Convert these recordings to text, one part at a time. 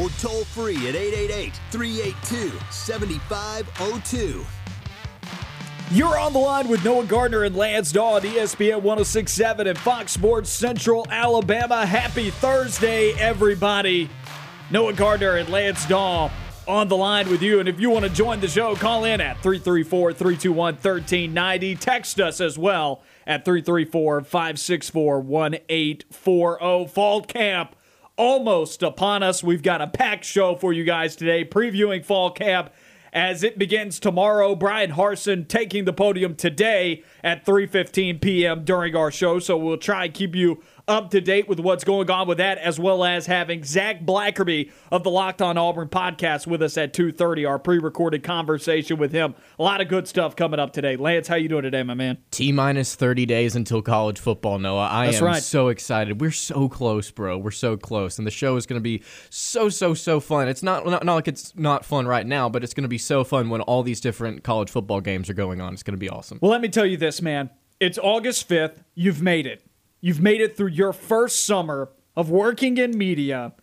or toll free at 888-382-7502. You're on the line with Noah Gardner and Lance Dawe on ESPN 106.7 and Fox Sports Central Alabama. Happy Thursday, everybody. Noah Gardner and Lance Dawe on the line with you. And if you want to join the show, call in at 334-321-1390. Text us as well at 334-564-1840. Fall camp almost upon us. We've got a packed show for you guys today, previewing fall camp as it begins tomorrow. Bryan Harsin taking the podium today at 3:15 p.m. during our show, so we'll try and keep you up to date with what's going on with that, as well as having Zach Blackerby of the Locked On Auburn podcast with us at 2:30, our pre-recorded conversation with him. A lot of good stuff coming up today. Lance, how you doing today, my man? T-minus 30 days until college football, Noah. That's right. So excited. We're so close, bro. We're so close, and the show is going to be so fun. It's not like it's not fun right now, but it's going to be so fun when all these different college football games are going on. It's going to be awesome. Well, let me tell you this, man. It's August 5th. You've made it. You've made it through your first summer of working in media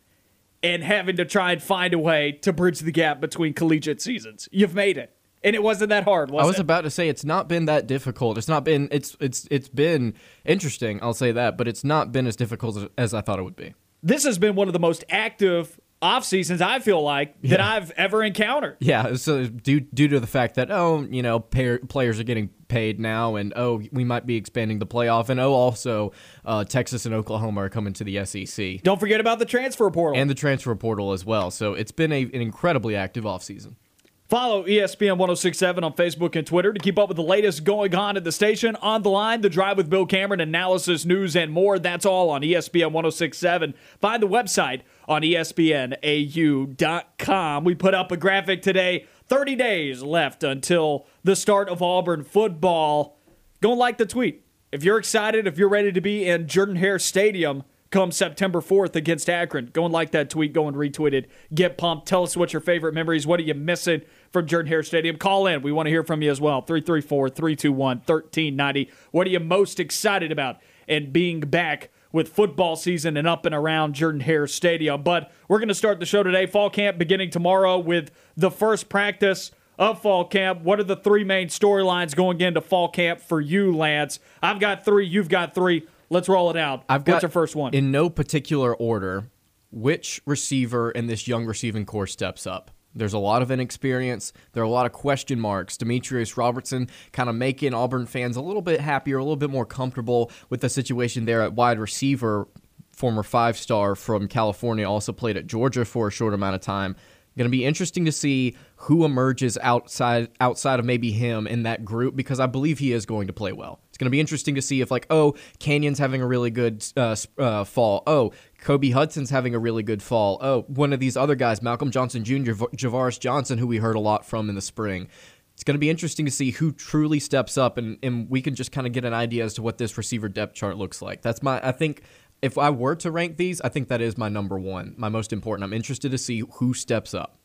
and having to try and find a way to bridge the gap between collegiate seasons. You've made it. And it wasn't that hard, was it? I was about to say it's not been that difficult. It's been interesting, I'll say that, but it's not been as difficult as I thought it would be. This has been one of the most active off seasons, I feel like, that I've ever encountered. Yeah, so due to the fact that, players are getting paid now, and we might be expanding the playoff, and also Texas and Oklahoma are coming to the SEC. Don't forget about the transfer portal. And the transfer portal as well, so it's been an incredibly active offseason. Follow ESPN 106.7 on Facebook and Twitter to keep up with the latest going on at the station. On the Line, The Drive with Bill Cameron, analysis, news, and more. That's all on ESPN 106.7. Find the website on ESPNAU.com. We put up a graphic today, 30 days left until the start of Auburn football. Go like the tweet. If you're excited, if you're ready to be in Jordan-Hare Stadium come September 4th against Akron, go and like that tweet, go and retweet it, get pumped, tell us what your favorite memories, what are you missing from Jordan-Hare Stadium. Call in, we want to hear from you as well, 334-321-1390. What are you most excited about and being back with football season and up and around Jordan-Hare Stadium? But we're going to start the show today, fall camp beginning tomorrow with the first practice of fall camp. What are the three main storylines going into fall camp for you, Lance? I've got three, you've got three. Let's roll it out. What's your first one? In no particular order, which receiver in this young receiving corps steps up? There's a lot of inexperience. There are a lot of question marks. Demetrius Robertson kind of making Auburn fans a little bit happier, a little bit more comfortable with the situation there at wide receiver. Former five-star from California, also played at Georgia for a short amount of time. Going to be interesting to see who emerges outside of maybe him in that group, because I believe he is going to play well. It's going to be interesting to see if Canyon's having a really good fall. Kobe Hudson's having a really good fall. One of these other guys, Malcolm Johnson Jr., Javaris Johnson, who we heard a lot from in the spring. It's going to be interesting to see who truly steps up, and we can just kind of get an idea as to what this receiver depth chart looks like. If I were to rank these, I think that is my number one, my most important. I'm interested to see who steps up.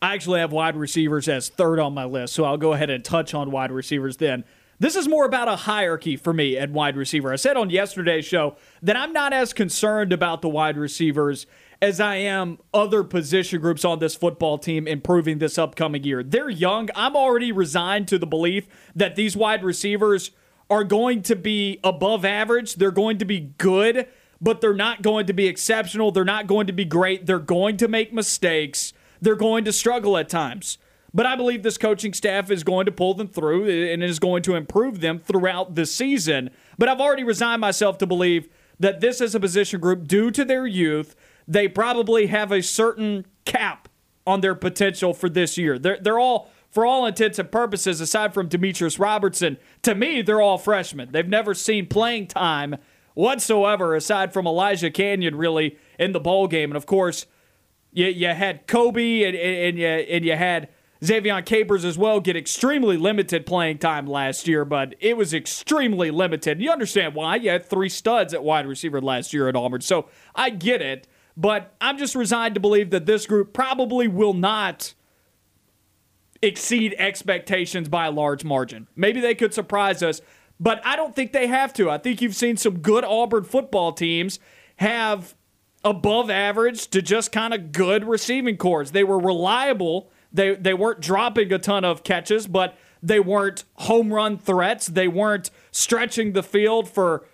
I actually have wide receivers as third on my list, so I'll go ahead and touch on wide receivers then. This is more about a hierarchy for me at wide receiver. I said on yesterday's show that I'm not as concerned about the wide receivers as I am other position groups on this football team improving this upcoming year. They're young. I'm already resigned to the belief that these wide receivers are going to be above average. They're going to be good, but they're not going to be exceptional. They're not going to be great. They're going to make mistakes. They're going to struggle at times. But I believe this coaching staff is going to pull them through and is going to improve them throughout the season. But I've already resigned myself to believe that this is a position group, due to their youth, they probably have a certain cap on their potential for this year. They're all, for all intents and purposes, aside from Demetrius Robertson, to me, they're all freshmen. They've never seen playing time whatsoever, aside from Elijah Canyon, really, in the bowl game. And, of course, You had Kobe and you had Xavion Capers as well get extremely limited playing time last year, but it was extremely limited. You understand why. You had three studs at wide receiver last year at Auburn, so I get it, but I'm just resigned to believe that this group probably will not exceed expectations by a large margin. Maybe they could surprise us, but I don't think they have to. I think you've seen some good Auburn football teams have above average to just kind of good receiving corps. They were reliable. They weren't dropping a ton of catches, but they weren't home run threats. They weren't stretching the field for,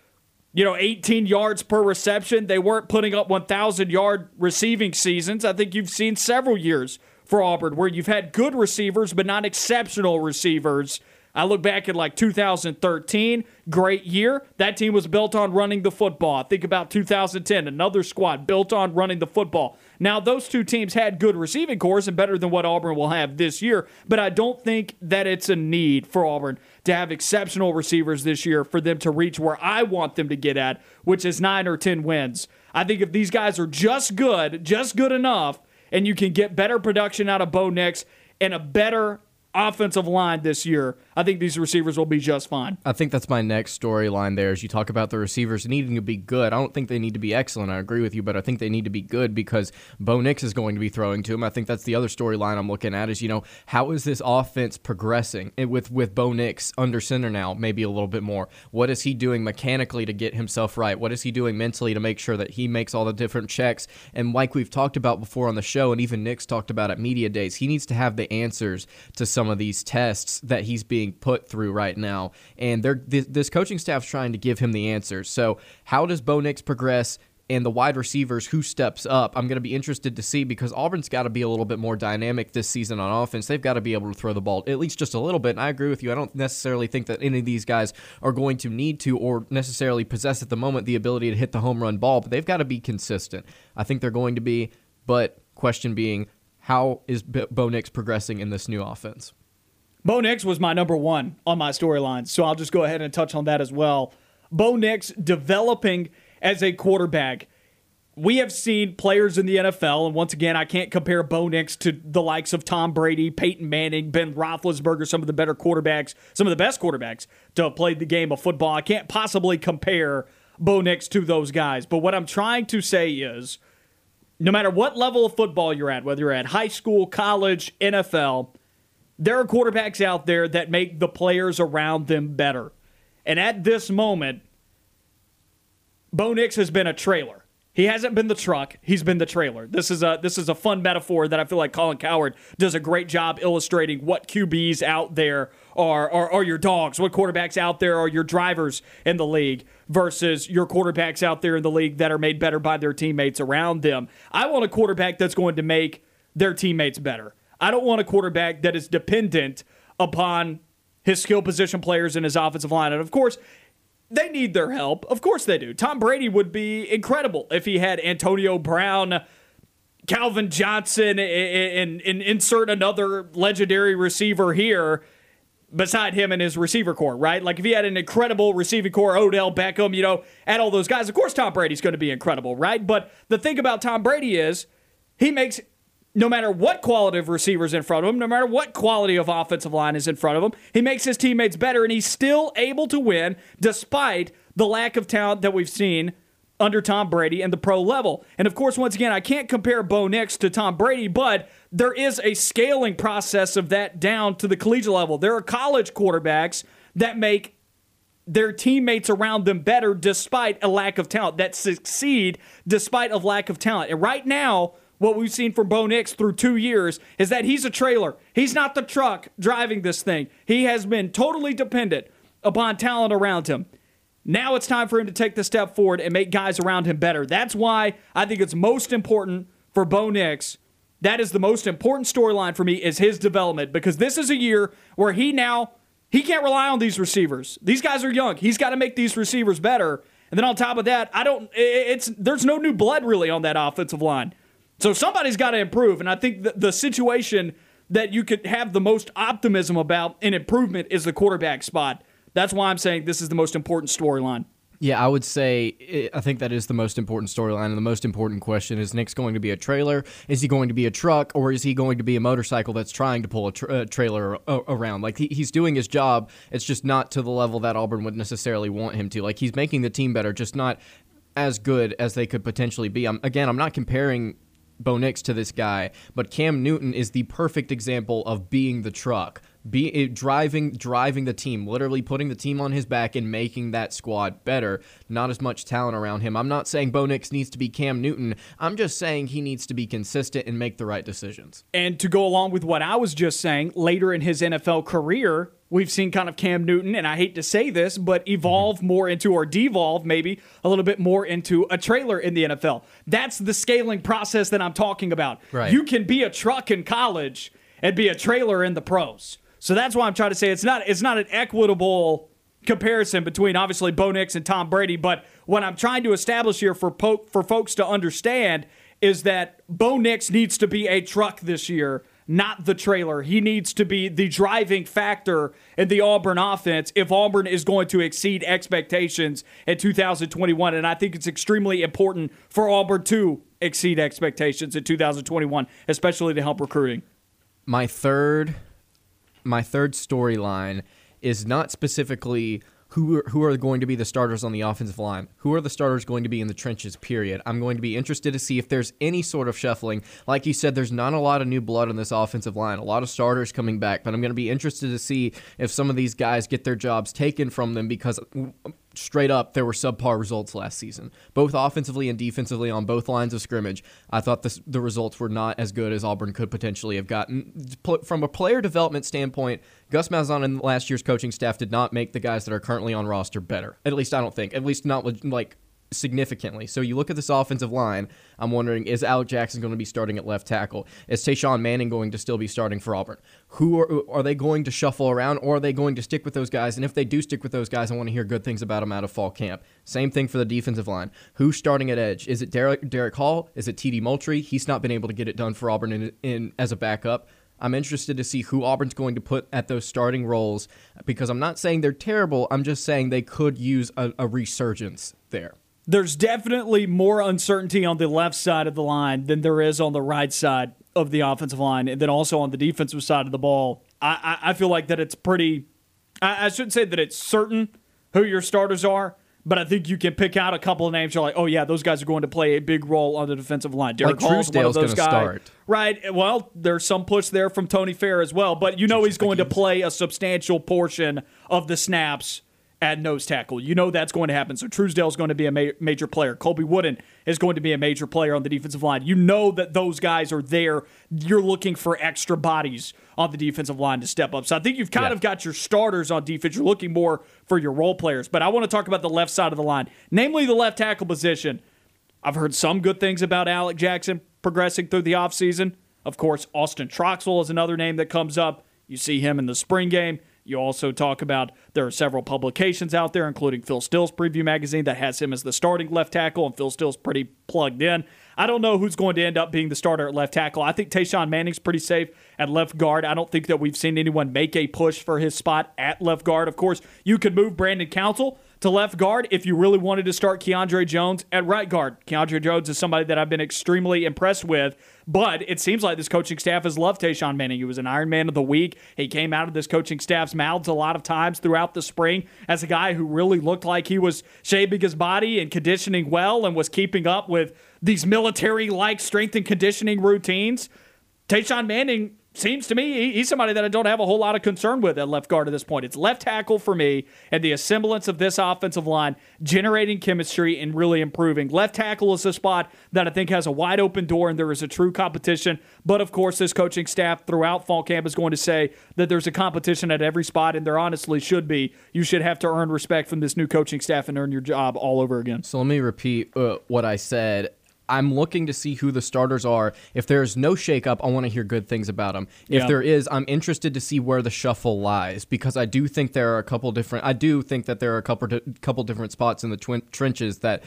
18 yards per reception. They weren't putting up 1,000-yard receiving seasons. I think you've seen several years for Auburn where you've had good receivers but not exceptional receivers. I look back at 2013, great year. That team was built on running the football. I think about 2010, another squad built on running the football. Now, those two teams had good receiving corps and better than what Auburn will have this year, but I don't think that it's a need for Auburn to have exceptional receivers this year for them to reach where I want them to get at, which is 9 or 10 wins. I think if these guys are just good enough, and you can get better production out of Bo Nix and a better offensive line this year, I think these receivers will be just fine. I think that's my next storyline there, as you talk about the receivers needing to be good. I don't think they need to be excellent. I agree with you, but I think they need to be good because Bo Nix is going to be throwing to him. I think that's the other storyline I'm looking at is, how is this offense progressing with Bo Nix under center now, maybe a little bit more? What is he doing mechanically to get himself right? What is he doing mentally to make sure that he makes all the different checks? And like we've talked about before on the show, and even Nix talked about at media days, he needs to have the answers to some of these tests that he's being put through right now, and this coaching staff's trying to give him the answers. So how does Bo Nix progress, and the wide receivers, who steps up? I'm going to be interested to see, because Auburn's got to be a little bit more dynamic this season on offense. They've got to be able to throw the ball at least just a little bit, and I agree with you. I don't necessarily think that any of these guys are going to need to or necessarily possess at the moment the ability to hit the home run ball, but they've got to be consistent. I think they're going to be, but question being, how is Bo Nix progressing in this new offense? Bo Nix was my number one on my storyline, so I'll just go ahead and touch on that as well. Bo Nix developing as a quarterback. We have seen players in the NFL, and once again, I can't compare Bo Nix to the likes of Tom Brady, Peyton Manning, Ben Roethlisberger, some of the better quarterbacks, some of the best quarterbacks to have played the game of football. I can't possibly compare Bo Nix to those guys, but what I'm trying to say is, no matter what level of football you're at, whether you're at high school, college, NFL, there are quarterbacks out there that make the players around them better. And at this moment, Bo Nix has been a trailer. He hasn't been the truck. He's been the trailer. This is a fun metaphor that I feel like Colin Cowherd does a great job illustrating what QBs out there are your dogs, what quarterbacks out there are your drivers in the league versus your quarterbacks out there in the league that are made better by their teammates around them. I want a quarterback that's going to make their teammates better. I don't want a quarterback that is dependent upon his skill position players and his offensive line. And of course, they need their help. Of course they do. Tom Brady would be incredible if he had Antonio Brown, Calvin Johnson, and insert another legendary receiver here beside him and his receiver core, right? If he had an incredible receiving core, Odell Beckham, add all those guys, of course Tom Brady's going to be incredible, right? But the thing about Tom Brady is he makes, no matter what quality of receivers in front of him, no matter what quality of offensive line is in front of him, he makes his teammates better, and he's still able to win despite the lack of talent that we've seen under Tom Brady and the pro level. And of course, once again, I can't compare Bo Nix to Tom Brady, but there is a scaling process of that down to the collegiate level. There are college quarterbacks that make their teammates around them better despite a lack of talent, that succeed despite a lack of talent. And right now, what we've seen from Bo Nix through 2 years is that he's a trailer. He's not the truck driving this thing. He has been totally dependent upon talent around him. Now it's time for him to take the step forward and make guys around him better. That's why I think it's most important for Bo Nix. That is the most important storyline for me, is his development, because this is a year where he can't rely on these receivers. These guys are young. He's got to make these receivers better. And then on top of that, there's no new blood really on that offensive line. So somebody's got to improve, and I think the situation that you could have the most optimism about in improvement is the quarterback spot. That's why I'm saying this is the most important storyline. Yeah, I would say I think that is the most important storyline, and the most important question is Nick's going to be a trailer. Is he going to be a truck, or is he going to be a motorcycle that's trying to pull a trailer around? Like he's doing his job. It's just not to the level that Auburn would necessarily want him to. Like he's making the team better, just not as good as they could potentially be. I'm not comparing Bo Nix to this guy, but Cam Newton is the perfect example of being the truck. Driving the team, literally putting the team on his back and making that squad better. Not as much talent around him. I'm not saying Bo Nix needs to be Cam Newton. I'm just saying he needs to be consistent and make the right decisions. And to go along with what I was just saying, later in his NFL career, we've seen kind of Cam Newton, and I hate to say this, but evolve more into, or devolve maybe a little bit more into, a trailer in the NFL. That's the scaling process that I'm talking about. Right. You can be a truck in college and be a trailer in the pros. So that's why I'm trying to say it's not an equitable comparison between obviously Bo Nix and Tom Brady, but what I'm trying to establish here for folks to understand is that Bo Nix needs to be a truck this year, not the trailer. He needs to be the driving factor in the Auburn offense if Auburn is going to exceed expectations in 2021, and I think it's extremely important for Auburn to exceed expectations in 2021, especially to help recruiting. My third storyline is not specifically who are going to be the starters on the offensive line. Who are the starters going to be in the trenches, period? I'm going to be interested to see if there's any sort of shuffling. Like you said, there's not a lot of new blood on this offensive line. A lot of starters coming back, but I'm going to be interested to see if some of these guys get their jobs taken from them because straight up, there were subpar results last season, both offensively and defensively on both lines of scrimmage. I thought the results were not as good as Auburn could potentially have gotten. From a player development standpoint, Gus Malzahn and last year's coaching staff did not make the guys that are currently on roster better. At least I don't think. At least not like significantly. So you look at this offensive line, I'm wondering, is Alec Jackson going to be starting at left tackle? Is Tashawn Manning going to still be starting for Auburn? Who are they going to shuffle around, or are they going to stick with those guys? And if they do stick with those guys, I want to hear good things about them out of fall camp. Same thing for the defensive line. Who's starting at edge? Is it Derek Hall? Is it TD Moultry? He's not been able to get it done for Auburn in as a backup. I'm interested to see who Auburn's going to put at those starting roles because I'm not saying they're terrible. I'm just saying they could use a resurgence there. There's definitely more uncertainty on the left side of the line than there is on the right side of the offensive line, and then also on the defensive side of the ball. I feel like that it's pretty – I shouldn't say that it's certain who your starters are, but I think you can pick out a couple of names. You're like, oh, yeah, those guys are going to play a big role on the defensive line. Derek Hall's one of those guys. Start. Right. Well, there's some push there from Tony Fair as well, but you know he's going to play a substantial portion of the snaps at nose tackle. You know that's going to happen. So Truesdale's going to be a major player. Colby Wooden is going to be a major player on the defensive line. You know that those guys are there. You're looking for extra bodies on the defensive line to step up. So I think you've kind of got your starters on defense. You're looking more for your role players. But I want to talk about the left side of the line, namely the left tackle position. I've heard some good things about Alec Jackson progressing through the offseason. Of course, Austin Troxell is another name that comes up. You see him in the spring game. You also talk about there are several publications out there, including Phil Still's Preview Magazine, that has him as the starting left tackle, and Phil Still's pretty plugged in. I don't know who's going to end up being the starter at left tackle. I think Tashawn Manning's pretty safe at left guard. I don't think that we've seen anyone make a push for his spot at left guard. Of course, you could move Brandon Council to left guard if you really wanted to start Keandre Jones at right guard. Keandre Jones is somebody that I've been extremely impressed with, but it seems like this coaching staff has loved Tashawn Manning. He was an Iron Man of the Week. He came out of this coaching staff's mouths a lot of times throughout the spring as a guy who really looked like he was shaping his body and conditioning well and was keeping up with these military-like strength and conditioning routines. Tashawn Manning seems to me he's somebody that I don't have a whole lot of concern with at left guard at this point. It's left tackle for me, and the assemblance of this offensive line generating chemistry and really improving. Left tackle is a spot that I think has a wide open door, and there is a true competition. But, of course, this coaching staff throughout fall camp is going to say that there's a competition at every spot, and there honestly should be. You should have to earn respect from this new coaching staff and earn your job all over again. So let me repeat what I said. I'm looking to see who the starters are. If there's no shakeup, I want to hear good things about them. If there is, I'm interested to see where the shuffle lies because I do think there are a couple different spots in the trenches that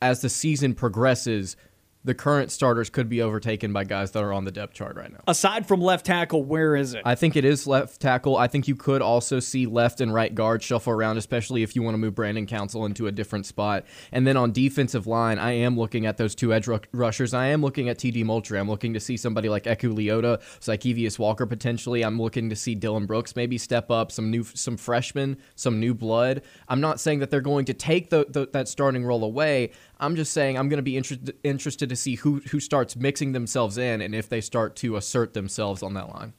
as the season progresses the current starters could be overtaken by guys that are on the depth chart right now. Aside from left tackle, where is it? I think it is left tackle. I think you could also see left and right guard shuffle around, especially if you want to move Brandon Council into a different spot. And then on defensive line, I am looking at those two edge rushers. I am looking at TD Moultry. I'm looking to see somebody like Eku Leota, Sykevius Walker potentially. I'm looking to see Dylan Brooks maybe step up, some freshmen, some new blood. I'm not saying that they're going to take that starting role away. I'm just saying I'm going to be interested to see who starts mixing themselves in and if they start to assert themselves on that line.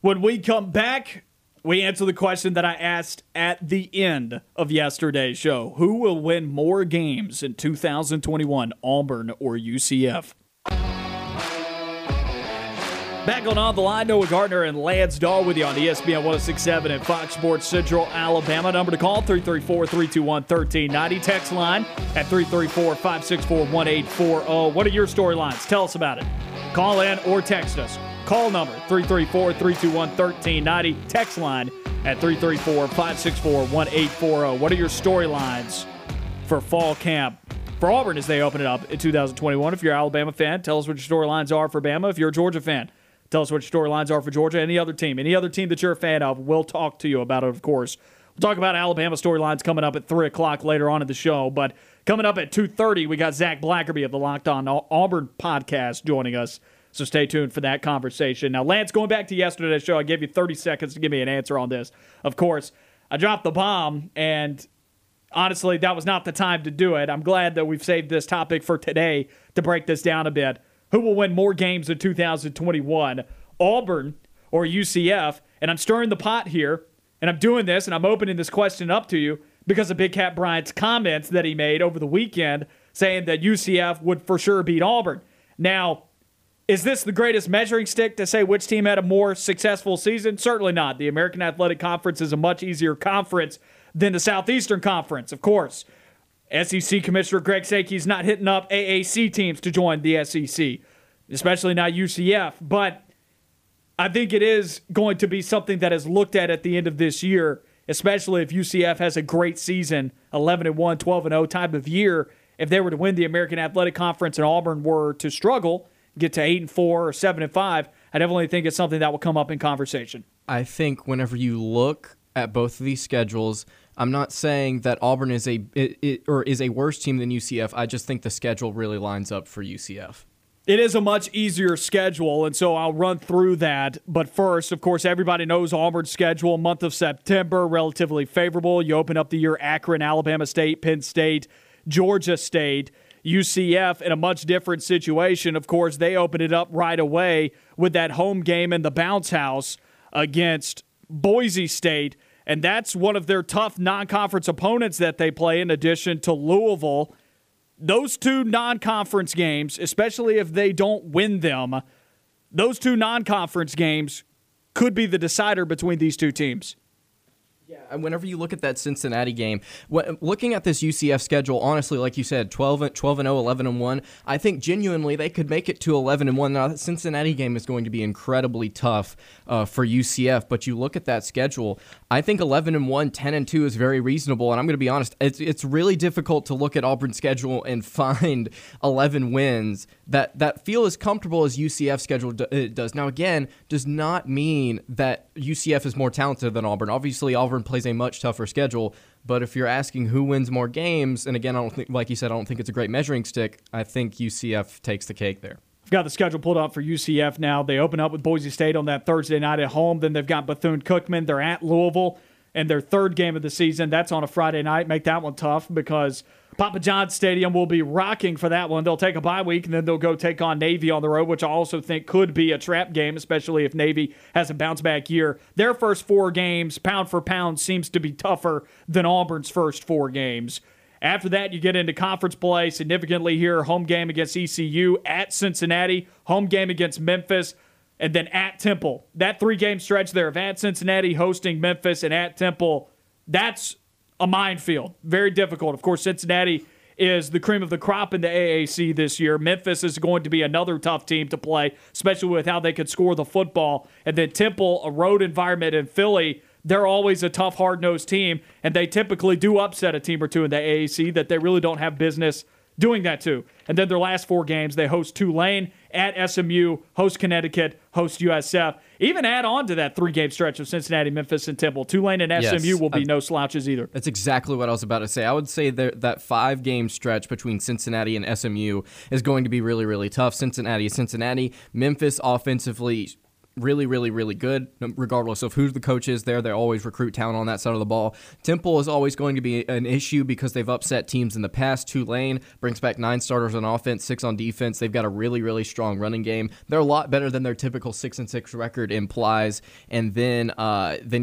When we come back, we answer the question that I asked at the end of yesterday's show. Who will win more games in 2021, Auburn or UCF? Back on the Line, Noah Gardner and Lance Dawe with you on ESPN 106.7 and Fox Sports Central, Alabama. Number to call, 334-321-1390. Text line at 334-564-1840. What are your storylines? Tell us about it. Call in or text us. Call number, 334-321-1390. Text line at 334-564-1840. What are your storylines for fall camp for Auburn as they open it up in 2021? If you're an Alabama fan, tell us what your storylines are for Bama. If you're a Georgia fan, tell us what your storylines are for Georgia. Any other team that you're a fan of, we'll talk to you about it, of course. We'll talk about Alabama storylines coming up at 3 o'clock later on in the show. But coming up at 2:30, we got Zach Blackerby of the Locked On Auburn podcast joining us. So stay tuned for that conversation. Now, Lance, going back to yesterday's show, I gave you 30 seconds to give me an answer on this. Of course, I dropped the bomb, and honestly, that was not the time to do it. I'm glad that we've saved this topic for today to break this down a bit. Who will win more games in 2021, Auburn or UCF? And I'm stirring the pot here, and I'm doing this, and I'm opening this question up to you because of Big Kat Bryant's comments that he made over the weekend saying that UCF would for sure beat Auburn. Now, is this the greatest measuring stick to say which team had a more successful season? Certainly not. The American Athletic Conference is a much easier conference than the Southeastern Conference, of course. SEC Commissioner Greg Sankey is not hitting up AAC teams to join the SEC, especially not UCF. But I think it is going to be something that is looked at the end of this year, especially if UCF has a great season, 11-1, 12-0 type of year. If they were to win the American Athletic Conference and Auburn were to struggle, get to 8-4 or 7-5, I definitely think it's something that will come up in conversation. I think whenever you look at both of these schedules, I'm not saying that Auburn is a worse team than UCF. I just think the schedule really lines up for UCF. It is a much easier schedule, and so I'll run through that. But first, of course, everybody knows Auburn's schedule. Month of September, relatively favorable. You open up the year Akron, Alabama State, Penn State, Georgia State. UCF in a much different situation. Of course, they open it up right away with that home game in the bounce house against Boise State. And that's one of their tough non-conference opponents that they play in addition to Louisville. Those two non-conference games, especially if they don't win them, those two non-conference games could be the decider between these two teams. Yeah, and whenever you look at that Cincinnati game, looking at this UCF schedule, honestly, like you said, 12 and 0, 11 and 1, I think genuinely they could make it to 11 and 1. Now, that Cincinnati game is going to be incredibly tough for UCF, but you look at that schedule, I think 11 and 1, 10 and 2 is very reasonable, and I'm going to be honest, it's really difficult to look at Auburn's schedule and find 11 wins that feel as comfortable as UCF's schedule does. Now, again, does not mean that UCF is more talented than Auburn. Obviously, Auburn plays a much tougher schedule, but if you're asking who wins more games, and again, I don't think, like you said, I don't think it's a great measuring stick. I think UCF takes the cake there. I've got the schedule pulled up for UCF now. They open up with Boise State on that Thursday night at home. Then they've got Bethune-Cookman. They're at Louisville, and their third game of the season, that's on a Friday night. Make that one tough because Papa John's Stadium will be rocking for that one. They'll take a bye week, and then they'll go take on Navy on the road, which I also think could be a trap game, especially if Navy has a bounce-back year. Their first four games, pound for pound, seems to be tougher than Auburn's first four games. After that, you get into conference play significantly here. Home game against ECU, at Cincinnati, home game against Memphis, and then at Temple. That three-game stretch there of at Cincinnati, hosting Memphis, and at Temple, that's a minefield. Very difficult. Of course, Cincinnati is the cream of the crop in the AAC this year. Memphis is going to be another tough team to play, especially with how they could score the football. And then Temple, a road environment in Philly, they're always a tough, hard-nosed team, and they typically do upset a team or two in the AAC that they really don't have business doing that too. And then their last four games, they host Tulane, at SMU, host Connecticut, host USF. Even add on to that three-game stretch of Cincinnati, Memphis, and Temple. Tulane and SMU will be no slouches either. That's exactly what I was about to say. I would say that five-game stretch between Cincinnati and SMU is going to be really, really tough. Cincinnati. Memphis offensively, really, really, really good, regardless of who the coach is there. They always recruit talent on that side of the ball. Temple is always going to be an issue because they've upset teams in the past. Tulane brings back 9 starters on offense, 6 on defense. They've got a really, really strong running game. They're a lot better than their typical 6-6 record implies. And then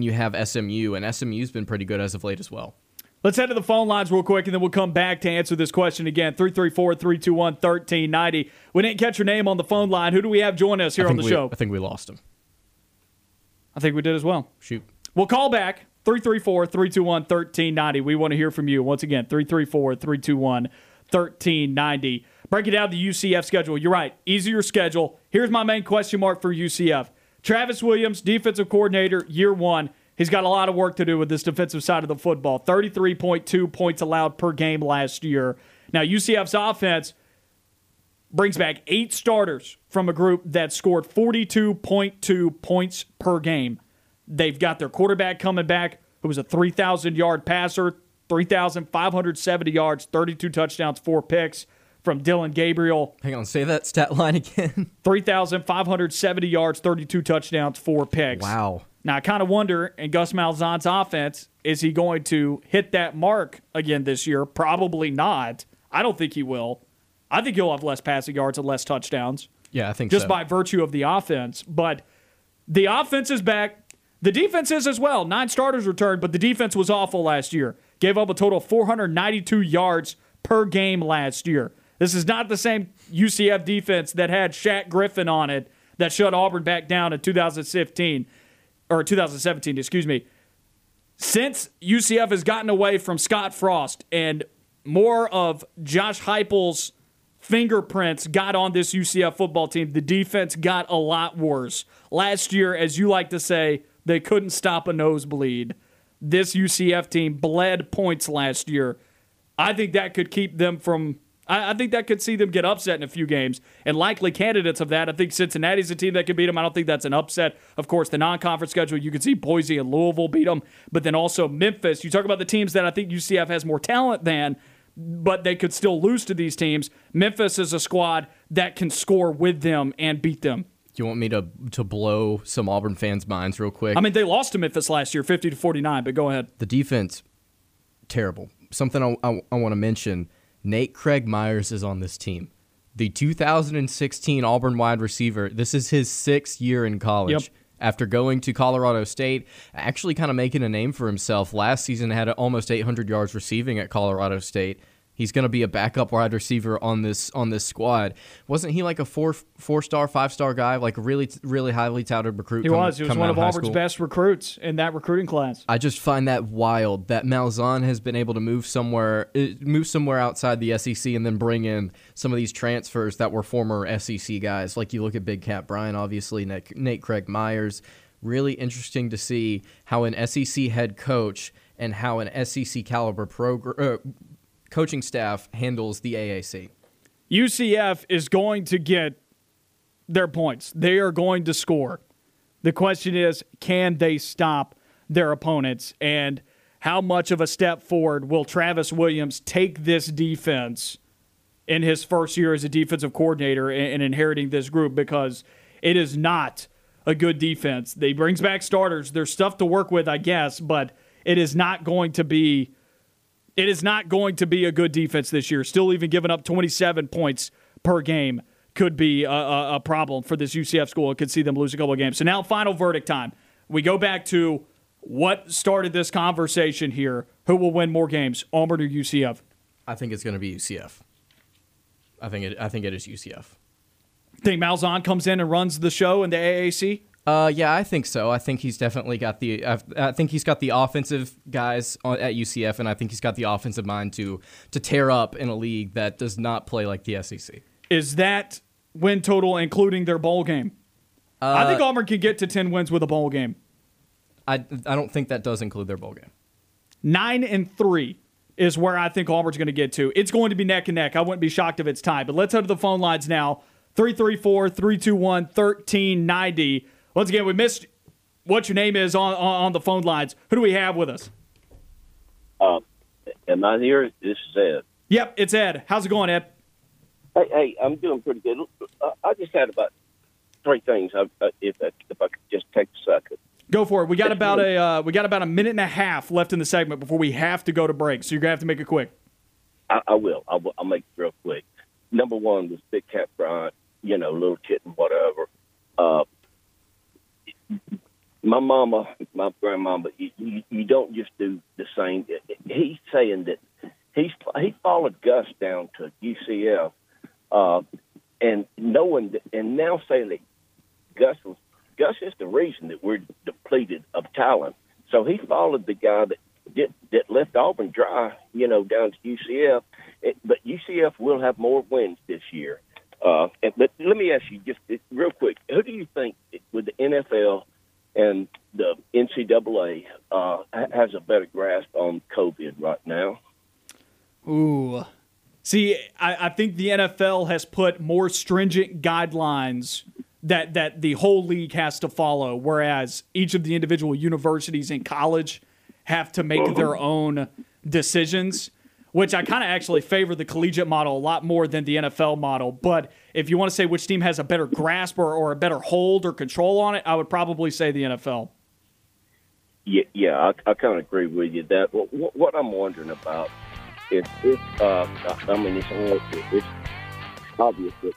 you have SMU, and SMU's been pretty good as of late as well. Let's head to the phone lines real quick, and then we'll come back to answer this question again. 334-321-1390. We didn't catch your name on the phone line. Who do we have join us here on the show? I think we lost him. I think we did as well. Shoot. We'll call back. 334-321-1390. We want to hear from you. Once again, 334-321-1390. Breaking down the UCF schedule. You're right. Easier schedule. Here's my main question mark for UCF. Travis Williams, defensive coordinator, year one. He's got a lot of work to do with this defensive side of the football. 33.2 points allowed per game last year. Now, UCF's offense brings back 8 starters from a group that scored 42.2 points per game. They've got their quarterback coming back, who was a 3,000-yard passer, 3,570 yards, 32 touchdowns, 4 picks from Dylan Gabriel. Hang on, say that stat line again. 3,570 yards, 32 touchdowns, 4 picks. Wow. Now, I kind of wonder, in Gus Malzahn's offense, is he going to hit that mark again this year? Probably not. I don't think he will. I think he'll have less passing yards and less touchdowns. Yeah, I think so. Just by virtue of the offense. But the offense is back. The defense is as well. 9 starters returned, but the defense was awful last year. Gave up a total of 492 yards per game last year. This is not the same UCF defense that had Shaq Griffin on it that shut Auburn back down in 2017, Since UCF has gotten away from Scott Frost and more of Josh Heupel's fingerprints got on this UCF football team, the defense got a lot worse. Last year, as you like to say, they couldn't stop a nosebleed. This UCF team bled points last year. I think that could keep them from... I think that could see them get upset in a few games. And likely candidates of that, I think Cincinnati's a team that could beat them. I don't think that's an upset. Of course, the non-conference schedule, you could see Boise and Louisville beat them. But then also Memphis. You talk about the teams that I think UCF has more talent than, but they could still lose to these teams. Memphis is a squad that can score with them and beat them. You want me to blow some Auburn fans' minds real quick? I mean, they lost to Memphis last year, 50-49, but go ahead. The defense, terrible. Something I want to mention, Nate Craig Myers is on this team. The 2016 Auburn wide receiver, this is his 6th year in college. Yep. After going to Colorado State, actually kind of making a name for himself. Last season had almost 800 yards receiving at Colorado State. He's going to be a backup wide receiver on this squad. Wasn't he like a four-star, five-star guy, like really, really highly touted recruit? He was. He was one of Auburn's best recruits in that recruiting class. I just find that wild that Malzahn has been able to move somewhere outside the SEC and then bring in some of these transfers that were former SEC guys. Like you look at Big Kat Bryant, obviously, Nate Craig Myers. Really interesting to see how an SEC head coach and how an SEC caliber coaching staff handles the AAC. UCF is going to get their points. They are going to score. The question is, can they stop their opponents? And how much of a step forward will Travis Williams take this defense in his first year as a defensive coordinator and inheriting this group? Because it is not a good defense. They brings back starters. There's stuff to work with, I guess, but it is not going to be... It is not going to be a good defense this year. Still even giving up 27 points per game could be a problem for this UCF school. It could see them lose a couple of games. So now final verdict time. We go back to what started this conversation here. Who will win more games, Auburn or UCF? I think it's going to be UCF. I think it is UCF. Think Malzahn comes in and runs the show in the AAC? Yeah, I think so. I think he's definitely got the offensive guys at UCF, and I think he's got the offensive mind to tear up in a league that does not play like the SEC. Is that win total including their bowl game? I think Auburn can get to 10 wins with a bowl game. I don't think that does include their bowl game. 9-3 is where I think Auburn's going to get to. It's going to be neck and neck. I wouldn't be shocked if it's tied. But let's head to the phone lines now. 334-321-1390. Once again, we missed what your name is on the phone lines. Who do we have with us? Am I here? This is Ed. Yep, it's Ed. How's it going, Ed? Hey, I'm doing pretty good. I just had about three things. If I could just take a second. Go for it. We got about a minute and a half left in the segment before we have to go to break. So you're gonna have to make it quick. I will. I'll make it real quick. Number one was Big Kat Bryant. You know, little kitten, whatever. My mama, my grandmama. You don't just do the same. He's saying that he followed Gus down to UCF, and knowing that, and now saying that Gus is the reason that we're depleted of talent. So he followed the guy that left Auburn dry, you know, down to UCF. But UCF will have more wins this year. But let me ask you just real quick, who do you think with the NFL and the NCAA has a better grasp on COVID right now? Ooh. See, I think the NFL has put more stringent guidelines that the whole league has to follow, whereas each of the individual universities and college have to make their own decisions, which I kind of actually favor the collegiate model a lot more than the NFL model. But if you want to say which team has a better grasp or a better hold or control on it, I would probably say the NFL. Yeah, I kind of agree with you. That what I'm wondering about is, it's obvious that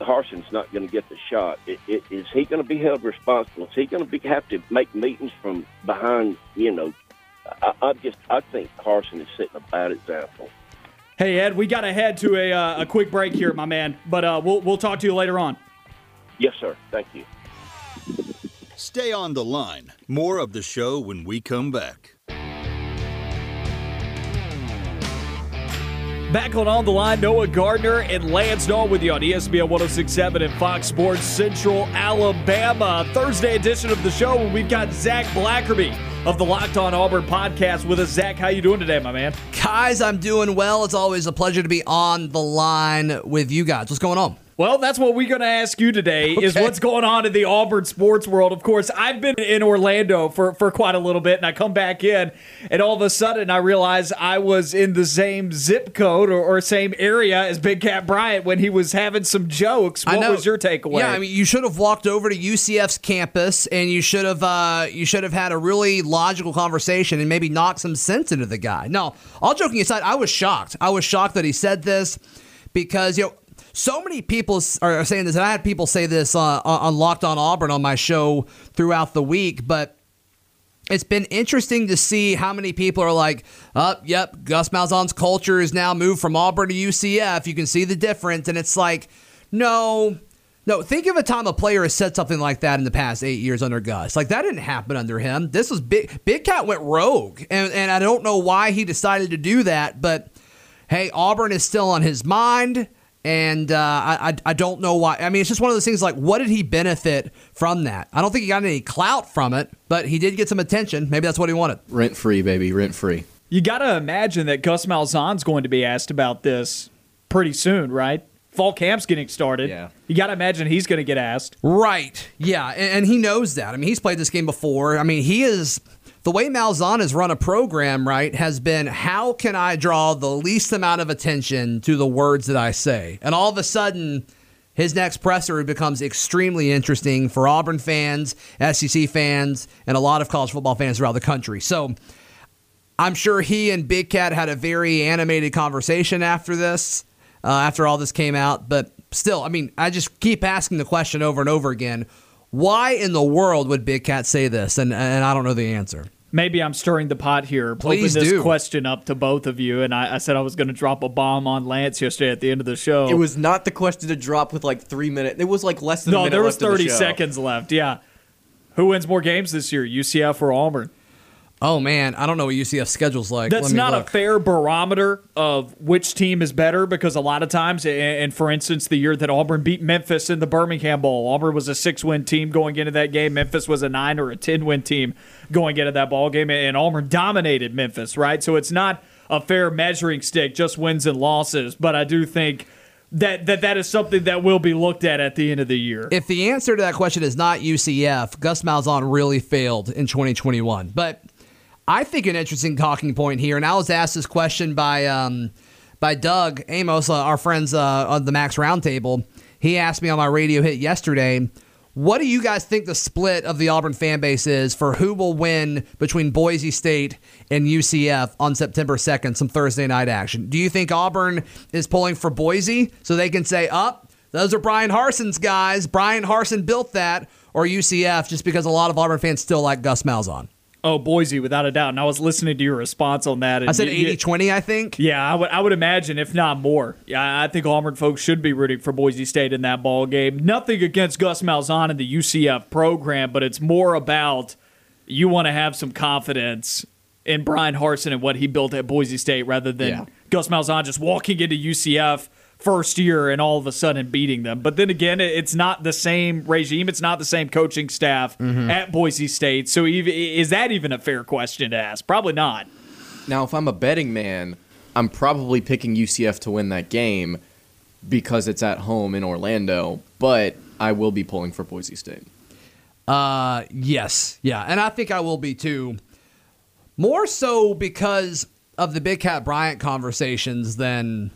Harsin's not going to get the shot. Is he going to be held responsible? Is he going to have to make meetings from behind? You know, I think Harsin is setting a bad example. Hey Ed, we got to head to a quick break here, my man. But we'll talk to you later on. Yes, sir. Thank you. Stay on the line. More of the show when we come back. Back on the Line, Noah Gardner and Lance Dawe with you on ESPN 106.7 and Fox Sports Central Alabama. Thursday edition of the show where we've got Zach Blackerby of the Locked On Auburn podcast with us. Zach, how you doing today, my man? Guys, I'm doing well. It's always a pleasure to be on the line with you guys. What's going on? Well, that's what we're going to ask you today, okay, is what's going on in the Auburn sports world. Of course, I've been in Orlando for quite a little bit, and I come back in, and all of a sudden I realize I was in the same zip code or same area as Big Kat Bryant when he was having some jokes. What was your takeaway? Yeah, I mean, you should have walked over to UCF's campus, and you should have had a really logical conversation and maybe knocked some sense into the guy. No, all joking aside, I was shocked. I was shocked that he said this because, you know, so many people are saying this, and I had people say this on Locked On Auburn on my show throughout the week, but it's been interesting to see how many people are like, yep, Gus Malzahn's culture is now moved from Auburn to UCF. You can see the difference. And it's like, no. Think of a time a player has said something like that in the past 8 years under Gus. Like, that didn't happen under him. This was Big Kat went rogue, and I don't know why he decided to do that, but, hey, Auburn is still on his mind. And I don't know why. I mean, it's just one of those things like, what did he benefit from that? I don't think he got any clout from it, but he did get some attention. Maybe that's what he wanted. Rent-free, baby, rent-free. You got to imagine that Gus Malzahn's going to be asked about this pretty soon, right? Fall camp's getting started. Yeah. You got to imagine he's going to get asked. Right, yeah, and he knows that. I mean, he's played this game before. I mean, he is... The way Malzahn has run a program, right, has been, how can I draw the least amount of attention to the words that I say? And all of a sudden, his next presser becomes extremely interesting for Auburn fans, SEC fans, and a lot of college football fans around the country. So I'm sure he and Big Kat had a very animated conversation after this, after all this came out. But still, I mean, I just keep asking the question over and over again, why in the world would Big Kat say this? And I don't know the answer. Maybe I'm stirring the pot here. Please do. Open this question up to both of you, and I said I was going to drop a bomb on Lance yesterday at the end of the show. It was not the question to drop with like 3 minutes. It was like less than a minute. No, there was 30 seconds left, yeah. Who wins more games this year, UCF or Auburn? Oh, man, I don't know what UCF's schedule's like. That's not a fair barometer of which team is better because a lot of times, and for instance, the year that Auburn beat Memphis in the Birmingham Bowl, Auburn was a 6-win team going into that game. Memphis was a 9 or a 10-win team going into that ball game, and Auburn dominated Memphis, right? So it's not a fair measuring stick, just wins and losses, but I do think that is something that will be looked at the end of the year. If the answer to that question is not UCF, Gus Malzahn really failed in 2021, but I think an interesting talking point here, and I was asked this question by Doug Amos, our friends on the Max Roundtable. He asked me on my radio hit yesterday, what do you guys think the split of the Auburn fan base is for who will win between Boise State and UCF on September 2nd, some Thursday night action? Do you think Auburn is pulling for Boise so they can say, those are Bryan Harsin's guys, Bryan Harsin built that, or UCF, just because a lot of Auburn fans still like Gus Malzahn? Oh, Boise, without a doubt. And I was listening to your response on that. And I said 80-20, I think. Yeah, I would imagine, if not more. Yeah, I think Auburn folks should be rooting for Boise State in that ball game. Nothing against Gus Malzahn and the UCF program, but it's more about you want to have some confidence in Bryan Harsin and what he built at Boise State rather than Gus Malzahn just walking into UCF first year and all of a sudden beating them. But then again, it's not the same regime. It's not the same coaching staff at Boise State. So is that even a fair question to ask? Probably not. Now, if I'm a betting man, I'm probably picking UCF to win that game because it's at home in Orlando, but I will be pulling for Boise State. Yes. Yeah. And I think I will be too. More so because of the Big Kat Bryant conversations than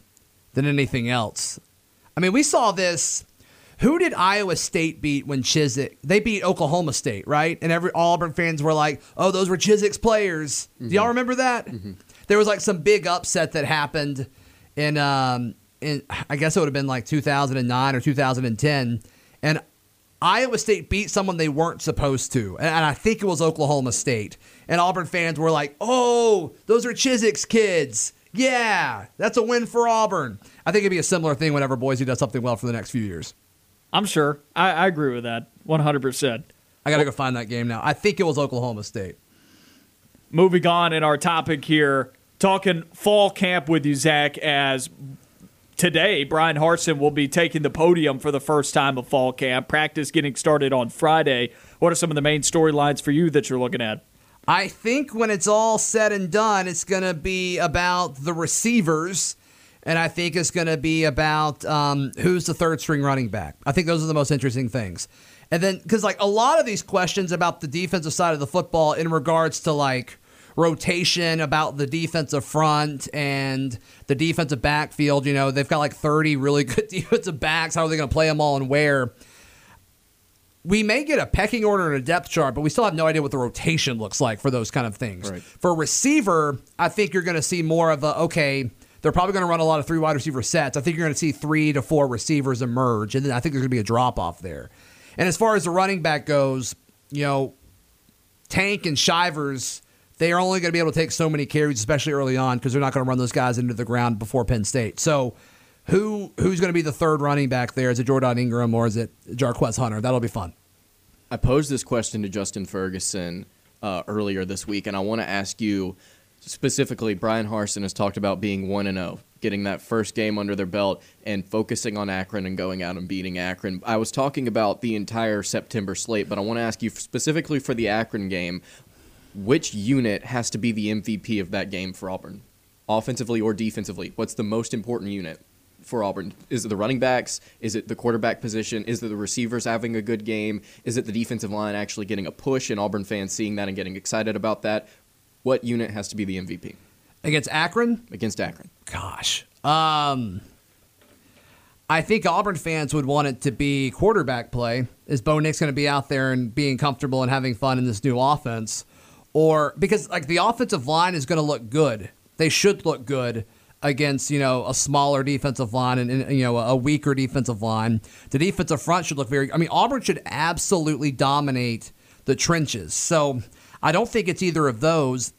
anything else. I mean, we saw this. Who did Iowa State beat when Chiswick? They beat Oklahoma State, right? And all Auburn fans were like, oh, those were Chiswick's players. Mm-hmm. Do y'all remember that? Mm-hmm. There was like some big upset that happened in I guess it would have been like 2009 or 2010. And Iowa State beat someone they weren't supposed to. And I think it was Oklahoma State. And Auburn fans were like, oh, those are Chiswick's kids. Yeah, that's a win for Auburn. I think it'd be a similar thing whenever Boise does something well for the next few years. I'm sure. I agree with that 100%. I got to go find that game now. I think it was Oklahoma State. Moving on in our topic here, talking fall camp with you, Zach, as today Bryan Harsin will be taking the podium for the first time of fall camp. Practice getting started on Friday. What are some of the main storylines for you that you're looking at? I think when it's all said and done, it's going to be about the receivers, and I think it's going to be about who's the third-string running back. I think those are the most interesting things. And then, because like a lot of these questions about the defensive side of the football in regards to like rotation about the defensive front and the defensive backfield, you know, they've got like 30 really good defensive backs. How are they going to play them all and where? We may get a pecking order and a depth chart, but we still have no idea what the rotation looks like for those kind of things. Right. For a receiver, I think you're going to see more of they're probably going to run a lot of three wide receiver sets. I think you're going to see 3 to 4 receivers emerge, and then I think there's going to be a drop-off there. And as far as the running back goes, you know, Tank and Shivers, they are only going to be able to take so many carries, especially early on, because they're not going to run those guys into the ground before Penn State. So Who's going to be the third running back there? Is it Jordan Ingram or is it Jarquez Hunter? That'll be fun. I posed this question to Justin Ferguson earlier this week, and I want to ask you specifically, Bryan Harsin has talked about being 1-0, getting that first game under their belt and focusing on Akron and going out and beating Akron. I was talking about the entire September slate, but I want to ask you specifically for the Akron game, which unit has to be the MVP of that game for Auburn? Offensively or defensively? What's the most important unit for Auburn? Is it the running backs? Is it the quarterback position? Is it the receivers having a good game? Is it the defensive line actually getting a push and Auburn fans seeing that and getting excited about that? What unit has to be the MVP? Against Akron? Against Akron. Gosh. I think Auburn fans would want it to be quarterback play. Is Bo Nix going to be out there and being comfortable and having fun in this new offense? Or because like the offensive line is going to look good. They should look good against, you know, a smaller defensive line and, you know, a weaker defensive line. The defensive front should look Auburn should absolutely dominate the trenches. So I don't think it's either of those.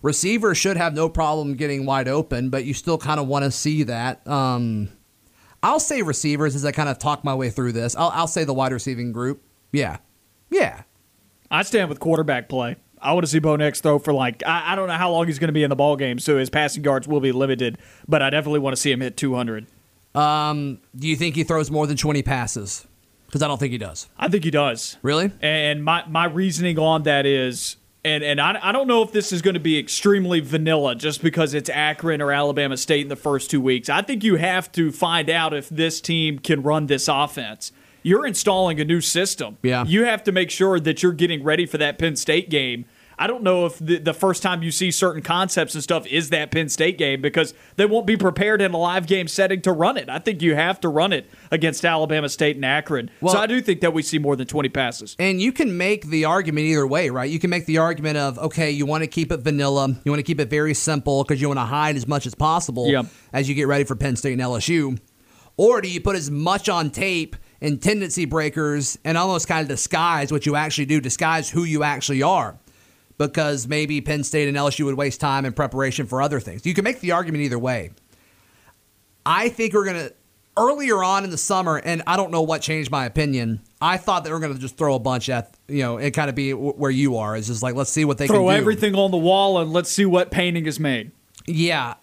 Receivers should have no problem getting wide open, but you still kind of want to see that. I'll say receivers as I kind of talk my way through this. I'll say the wide receiving group. Yeah. I stand with quarterback play. I want to see Bo Nix throw for like, I don't know how long he's going to be in the ball game, so his passing yards will be limited, but I definitely want to see him hit 200. Do you think he throws more than 20 passes? Because I don't think he does. I think he does. Really? And my reasoning on that is, and I don't know if this is going to be extremely vanilla just because it's Akron or Alabama State in the first 2 weeks. I think you have to find out if this team can run this offense. You're installing a new system. Yeah. You have to make sure that you're getting ready for that Penn State game. I don't know if the first time you see certain concepts and stuff is that Penn State game, because they won't be prepared in a live game setting to run it. I think you have to run it against Alabama State and Akron. Well, so I do think that we see more than 20 passes. And you can make the argument either way, right? You can make the argument of, okay, you want to keep it vanilla. You want to keep it very simple because you want to hide as much as possible as you get ready for Penn State and LSU. Or do you put as much on tape and tendency breakers and almost kind of disguise what you actually do, disguise who you actually are? Because maybe Penn State and LSU would waste time in preparation for other things. You can make the argument either way. I think we're going to, earlier on in the summer, and I don't know what changed my opinion, I thought that we're going to just throw a bunch at, you know, it kind of be where you are. It's just like, let's see what they can do. Throw everything on the wall and let's see what painting is made. Yeah.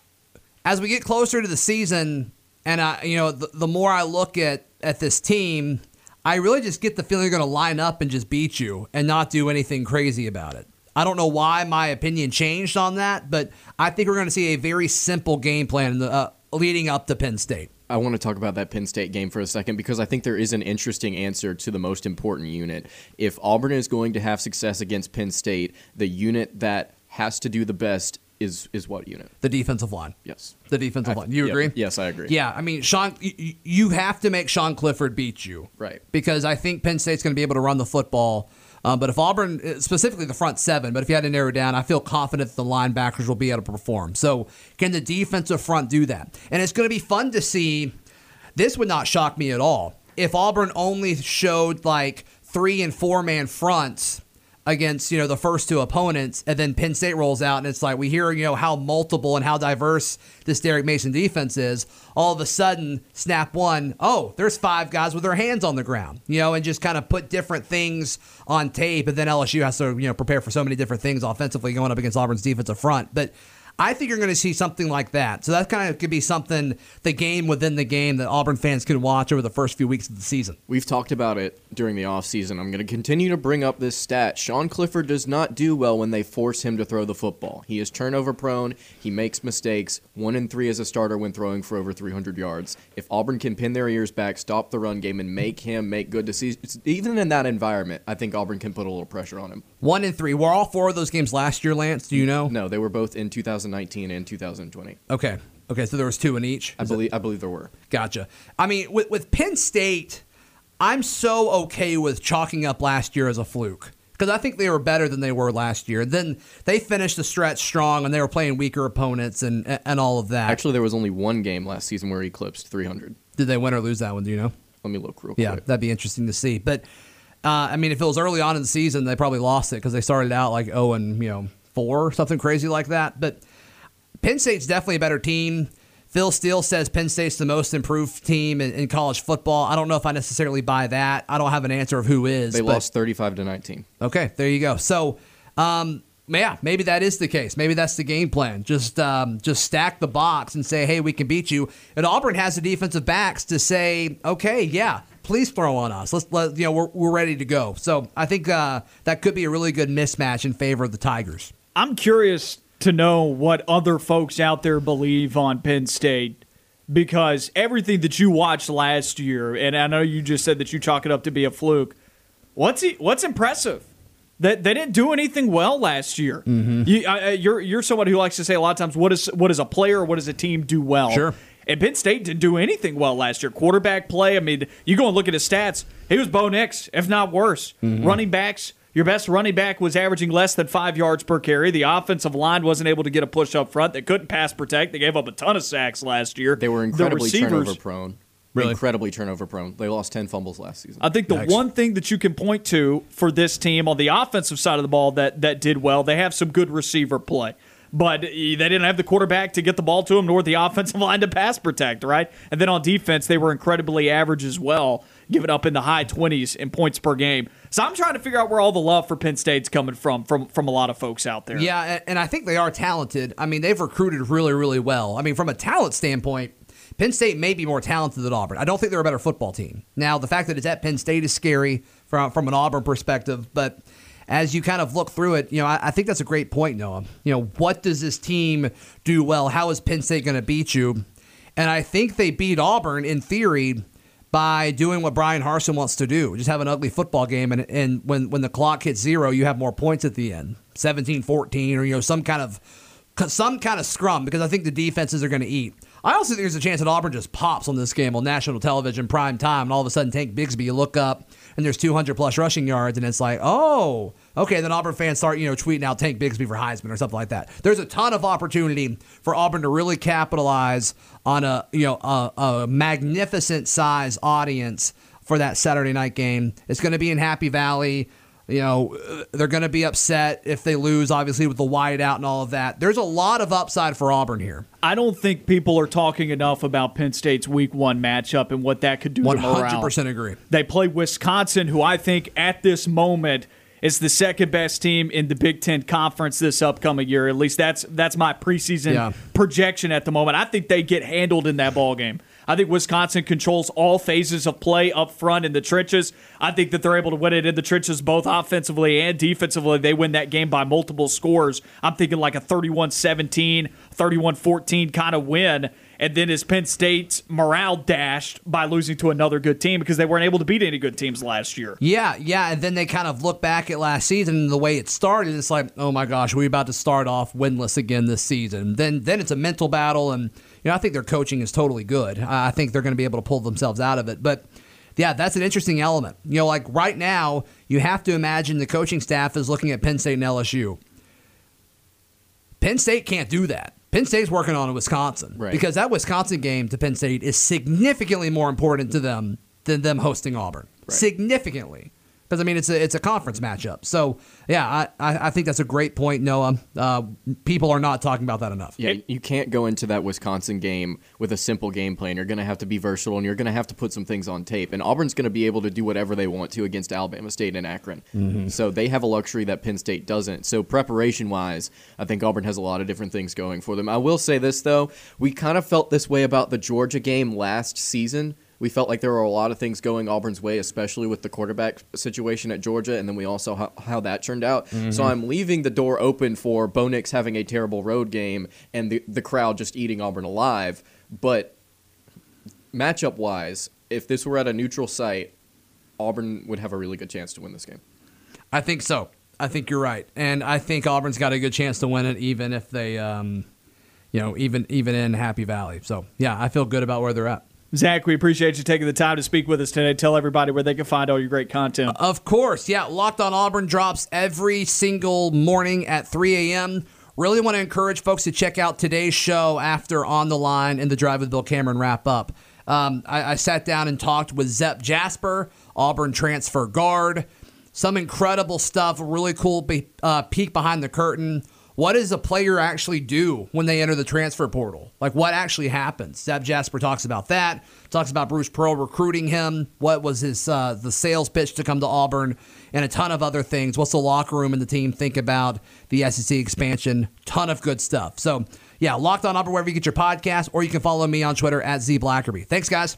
As we get closer to the season, and the more I look at this team, I really just get the feeling they're going to line up and just beat you and not do anything crazy about it. I don't know why my opinion changed on that, but I think we're going to see a very simple game plan in the, leading up to Penn State. I want to talk about that Penn State game for a second, because I think there is an interesting answer to the most important unit. If Auburn is going to have success against Penn State, the unit that has to do the best is what unit? The defensive line. Yes. The defensive line. You agree? Yes, I agree. Yeah, I mean, Sean, you have to make Sean Clifford beat you. Right. Because I think Penn State's going to be able to run the football. But if Auburn, specifically the front seven, but if you had to narrow down, I feel confident that the linebackers will be able to perform. So can the defensive front do that? And it's going to be fun to see. This would not shock me at all if Auburn only showed like 3- and 4-man fronts against, you know, the first two opponents, and then Penn State rolls out, and it's like we hear, you know, how multiple and how diverse this Derek Mason defense is. All of a sudden, snap one, oh, there's 5 guys with their hands on the ground, you know, and just kind of put different things on tape, and then LSU has to, you know, prepare for so many different things offensively going up against Auburn's defensive front. But I think you're going to see something like that. So that kind of could be something, the game within the game, that Auburn fans can watch over the first few weeks of the season. We've talked about it during the offseason. I'm going to continue to bring up this stat. Sean Clifford does not do well when they force him to throw the football. He is turnover prone. He makes mistakes. 1 in 3 as a starter when throwing for over 300 yards. If Auburn can pin their ears back, stop the run game, and make him make good decisions, even in that environment, I think Auburn can put a little pressure on him. 1 in 3. Were all 4 of those games last year, Lance? Do you know? No, they were both in 2019 and 2020. Okay, so there was 2 in each? I believe there were. Gotcha. I mean, with Penn State, I'm so okay with chalking up last year as a fluke, because I think they were better than they were last year. Then they finished the stretch strong, and they were playing weaker opponents and all of that. Actually, there was only 1 game last season where he eclipsed 300. Did they win or lose that one, do you know? Let me look real quick. Yeah, that'd be interesting to see. But, I mean, if it was early on in the season, they probably lost it because they started out like 0-4 or something crazy like that. But Penn State's definitely a better team. Phil Steele says Penn State's the most improved team in college football. I don't know if I necessarily buy that. I don't have an answer of who is. They lost 35-19. Okay, there you go. So, yeah, maybe that is the case. Maybe that's the game plan. Just stack the box and say, hey, we can beat you. And Auburn has the defensive backs to say, okay, yeah, please throw on us. We're ready to go. So I think that could be a really good mismatch in favor of the Tigers. I'm curious to know what other folks out there believe on Penn State, because everything that you watched last year, and I know you just said that you chalk it up to be a fluke, what's impressive? That they didn't do anything well last year. Mm-hmm. You're someone who likes to say a lot of times, what does a player, what does a team do well? Sure. And Penn State didn't do anything well last year. Quarterback play, I mean, you go and look at his stats, he was Bo Nix, if not worse. Mm-hmm. Running backs, your best running back was averaging less than 5 yards per carry. The offensive line wasn't able to get a push up front. They couldn't pass protect. They gave up a ton of sacks last year. They were incredibly turnover prone. Really? Incredibly turnover prone. They lost 10 fumbles last season. I think the one thing that you can point to for this team on the offensive side of the ball that did well, they have some good receiver play. but they didn't have the quarterback to get the ball to him, nor the offensive line to pass protect, right? And then on defense, they were incredibly average as well, giving up in the high 20s in points per game. So I'm trying to figure out where all the love for Penn State's coming from a lot of folks out there. Yeah, and I think they are talented. I mean, they've recruited really, really well. I mean, from a talent standpoint, Penn State may be more talented than Auburn. I don't think they're a better football team. Now, the fact that it's at Penn State is scary from an Auburn perspective, but as you kind of look through it, you know, I think that's a great point, Noah. You know, what does this team do well? How is Penn State going to beat you? And I think they beat Auburn, in theory, by doing what Bryan Harsin wants to do, just have an ugly football game, and when the clock hits zero, you have more points at the end, 17-14, or, you know, some kind of scrum, because I think the defenses are going to eat. I also think there's a chance that Auburn just pops on this game on national television, prime time, and all of a sudden Tank Bigsby, you look up, and there's 200-plus rushing yards, and it's like, oh, okay, then Auburn fans start, you know, tweeting out Tank Bigsby for Heisman or something like that. There's a ton of opportunity for Auburn to really capitalize on a magnificent size audience for that Saturday night game. It's going to be in Happy Valley. You know, they're going to be upset if they lose, obviously, with the wideout and all of that. There's a lot of upside for Auburn here. I don't think people are talking enough about Penn State's Week 1 matchup and what that could do to morale. 100% agree. They play Wisconsin, who I think at this moment is the second-best team in the Big Ten Conference this upcoming year. At least that's my preseason projection at the moment. I think they get handled in that ballgame. I think Wisconsin controls all phases of play up front in the trenches. I think that they're able to win it in the trenches both offensively and defensively. They win that game by multiple scores. I'm thinking like a 31-17, 31-14 kind of win. And then is Penn State's morale dashed by losing to another good team because they weren't able to beat any good teams last year. Yeah, and then they kind of look back at last season and the way it started. It's like, oh my gosh, we're about to start off winless again this season. Then it's a mental battle, and you know, I think their coaching is totally good. I think they're going to be able to pull themselves out of it. But yeah, that's an interesting element. You know, like right now, you have to imagine the coaching staff is looking at Penn State and LSU. Penn State can't do that. Penn State's working on Wisconsin, right? Because that Wisconsin game to Penn State is significantly more important to them than them hosting Auburn. Right. Significantly. Because, I mean, it's a conference matchup. So, yeah, I think that's a great point, Noah. People are not talking about that enough. Yeah, you can't go into that Wisconsin game with a simple game plan. You're going to have to be versatile, and you're going to have to put some things on tape. And Auburn's going to be able to do whatever they want to against Alabama State and Akron. Mm-hmm. So they have a luxury that Penn State doesn't. So preparation-wise, I think Auburn has a lot of different things going for them. I will say this, though. We kind of felt this way about the Georgia game last season. We felt like there were a lot of things going Auburn's way, especially with the quarterback situation at Georgia, and then we all saw how that turned out. Mm-hmm. So I'm leaving the door open for Bo Nix having a terrible road game and the crowd just eating Auburn alive. But matchup-wise, if this were at a neutral site, Auburn would have a really good chance to win this game. I think so. I think you're right. And I think Auburn's got a good chance to win it, even if they, you know, even in Happy Valley. So, yeah, I feel good about where they're at. Zach, we appreciate you taking the time to speak with us today. Tell everybody where they can find all your great content. Of course, yeah. Locked on Auburn drops every single morning at 3 a.m. Really want to encourage folks to check out today's show after On the Line and the Drive with Bill Cameron wrap up. I sat down and talked with Zepp Jasper, Auburn transfer guard. Some incredible stuff, a really cool peek behind the curtain. What does a player actually do when they enter the transfer portal? Like, what actually happens? Zepp Jasper talks about that. Talks about Bruce Pearl recruiting him. What was his the sales pitch to come to Auburn? And a ton of other things. What's the locker room and the team think about the SEC expansion? Ton of good stuff. So, yeah, Locked on Auburn wherever you get your podcast, or you can follow me on Twitter at @ZBlackerby. Thanks, guys.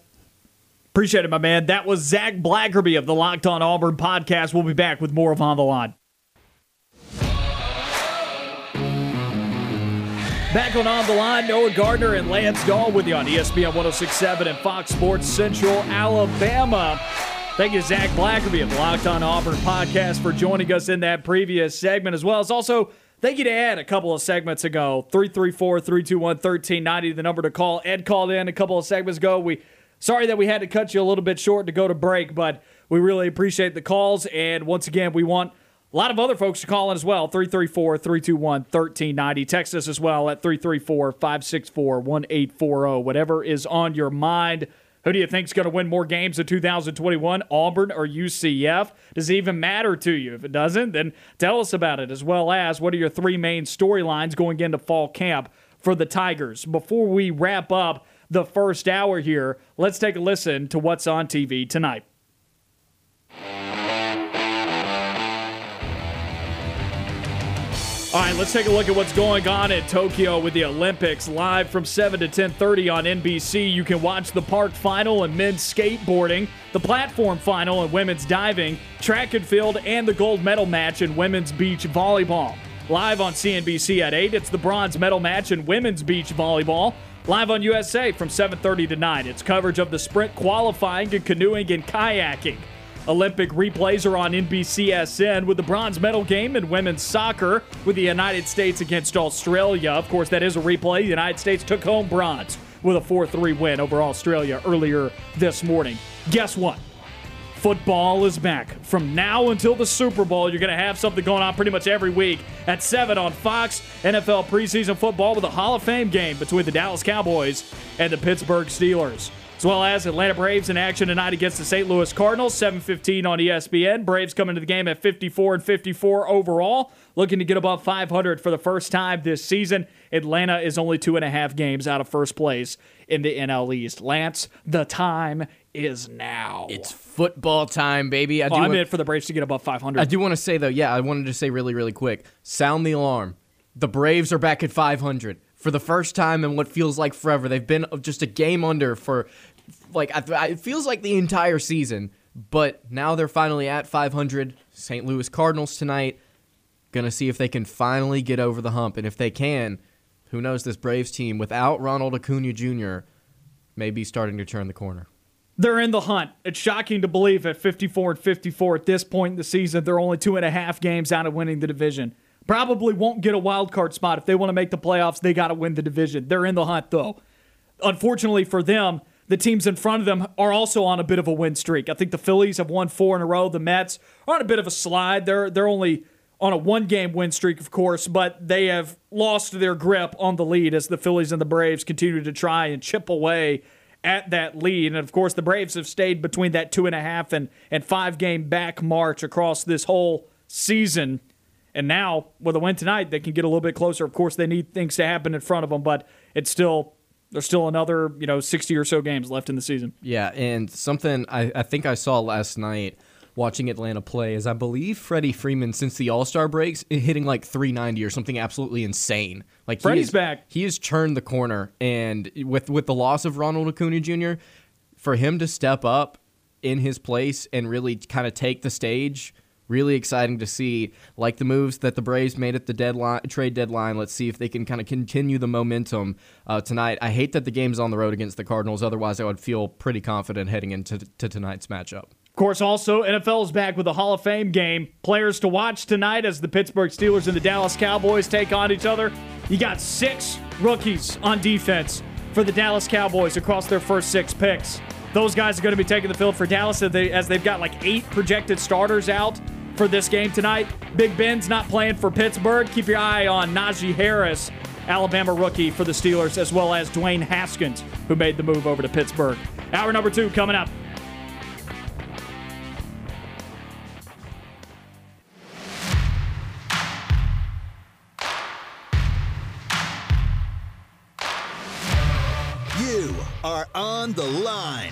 Appreciate it, my man. That was Zach Blackerby of the Locked on Auburn podcast. We'll be back with more of On the Line. Back on the Line, Noah Gardner and Lance Dawe with you on ESPN 106.7 and Fox Sports Central Alabama. Thank you to Zach Blackerby of the Locked on Auburn podcast for joining us in that previous segment, as well as also thank you to Ed a couple of segments ago. 334-321-1390, the number to call. Ed called in a couple of segments ago. Sorry that we had to cut you a little bit short to go to break, but we really appreciate the calls. And once again, we want a lot of other folks to call in as well, 334-321-1390. Text us as well at 334-564-1840. Whatever is on your mind. Who do you think is going to win more games in 2021, Auburn or UCF? Does it even matter to you? If it doesn't, then tell us about it, as well as what are your three main storylines going into fall camp for the Tigers. Before we wrap up the first hour here, let's take a listen to what's on TV tonight. All right, let's take a look at what's going on in Tokyo with the Olympics. Live from 7 to 10:30 on NBC, you can watch the park final in men's skateboarding, the platform final in women's diving, track and field, and the gold medal match in women's beach volleyball. Live on CNBC at 8, it's the bronze medal match in women's beach volleyball. Live on USA from 7:30 to 9, it's coverage of the sprint qualifying and canoeing and kayaking. Olympic replays are on NBCSN with the bronze medal game in women's soccer with the United States against Australia. Of course, that is a replay. The United States took home bronze with a 4-3 win over Australia earlier this morning. Guess what? Football is back. From now until the Super Bowl, you're going to have something going on pretty much every week. At 7 on Fox, NFL preseason football with a Hall of Fame game between the Dallas Cowboys and the Pittsburgh Steelers. As well as Atlanta Braves in action tonight against the St. Louis Cardinals, 7:15 on ESPN. Braves coming to the game at 54-54 overall, looking to get above 500 for the first time this season. Atlanta is only 2.5 games out of first place in the NL East. Lance, the time is now. It's football time, baby. I'm in for the Braves to get above 500. I do want to say, though, I wanted to say really, really quick, sound the alarm. The Braves are back at 500. For the first time in what feels like forever. They've been just a game under for, like, it feels like the entire season. But now they're finally at 500. St. Louis Cardinals tonight. Going to see if they can finally get over the hump. And if they can, who knows, this Braves team, without Ronald Acuna Jr., may be starting to turn the corner. They're in the hunt. It's shocking to believe at 54-54 at this point in the season, they're only 2.5 games out of winning the division. Probably won't get a wild card spot. If they want to make the playoffs, they got to win the division. They're in the hunt, though. Unfortunately for them, the teams in front of them are also on a bit of a win streak. I think the Phillies have won 4 in a row. The Mets are on a bit of a slide. They're only on a 1-game win streak, of course, but they have lost their grip on the lead as the Phillies and the Braves continue to try and chip away at that lead. And, of course, the Braves have stayed between that 2.5 and 5-game back march across this whole season. And now, with a win tonight, they can get a little bit closer. Of course, they need things to happen in front of them, but there's still another 60 or so games left in the season. Yeah, and something I think I saw last night watching Atlanta play is I believe Freddie Freeman, since the All-Star breaks, is hitting like 390 or something absolutely insane. Like Freddie's back. He has turned the corner, and with the loss of Ronald Acuna Jr., for him to step up in his place and really kind of take the stage. Really exciting to see, like the moves that the Braves made at the trade deadline. Let's see if they can kind of continue the momentum tonight. I hate that the game's on the road against the Cardinals. Otherwise, I would feel pretty confident heading into tonight's matchup. Of course, also, NFL is back with the Hall of Fame game. Players to watch tonight as the Pittsburgh Steelers and the Dallas Cowboys take on each other. You got 6 rookies on defense for the Dallas Cowboys across their first 6 picks. Those guys are going to be taking the field for Dallas as they've got like 8 projected starters out for this game tonight. Big Ben's not playing for Pittsburgh. Keep your eye on Najee Harris, Alabama rookie for the Steelers, as well as Dwayne Haskins, who made the move over to Pittsburgh. Hour number 2 coming up. You are on the line.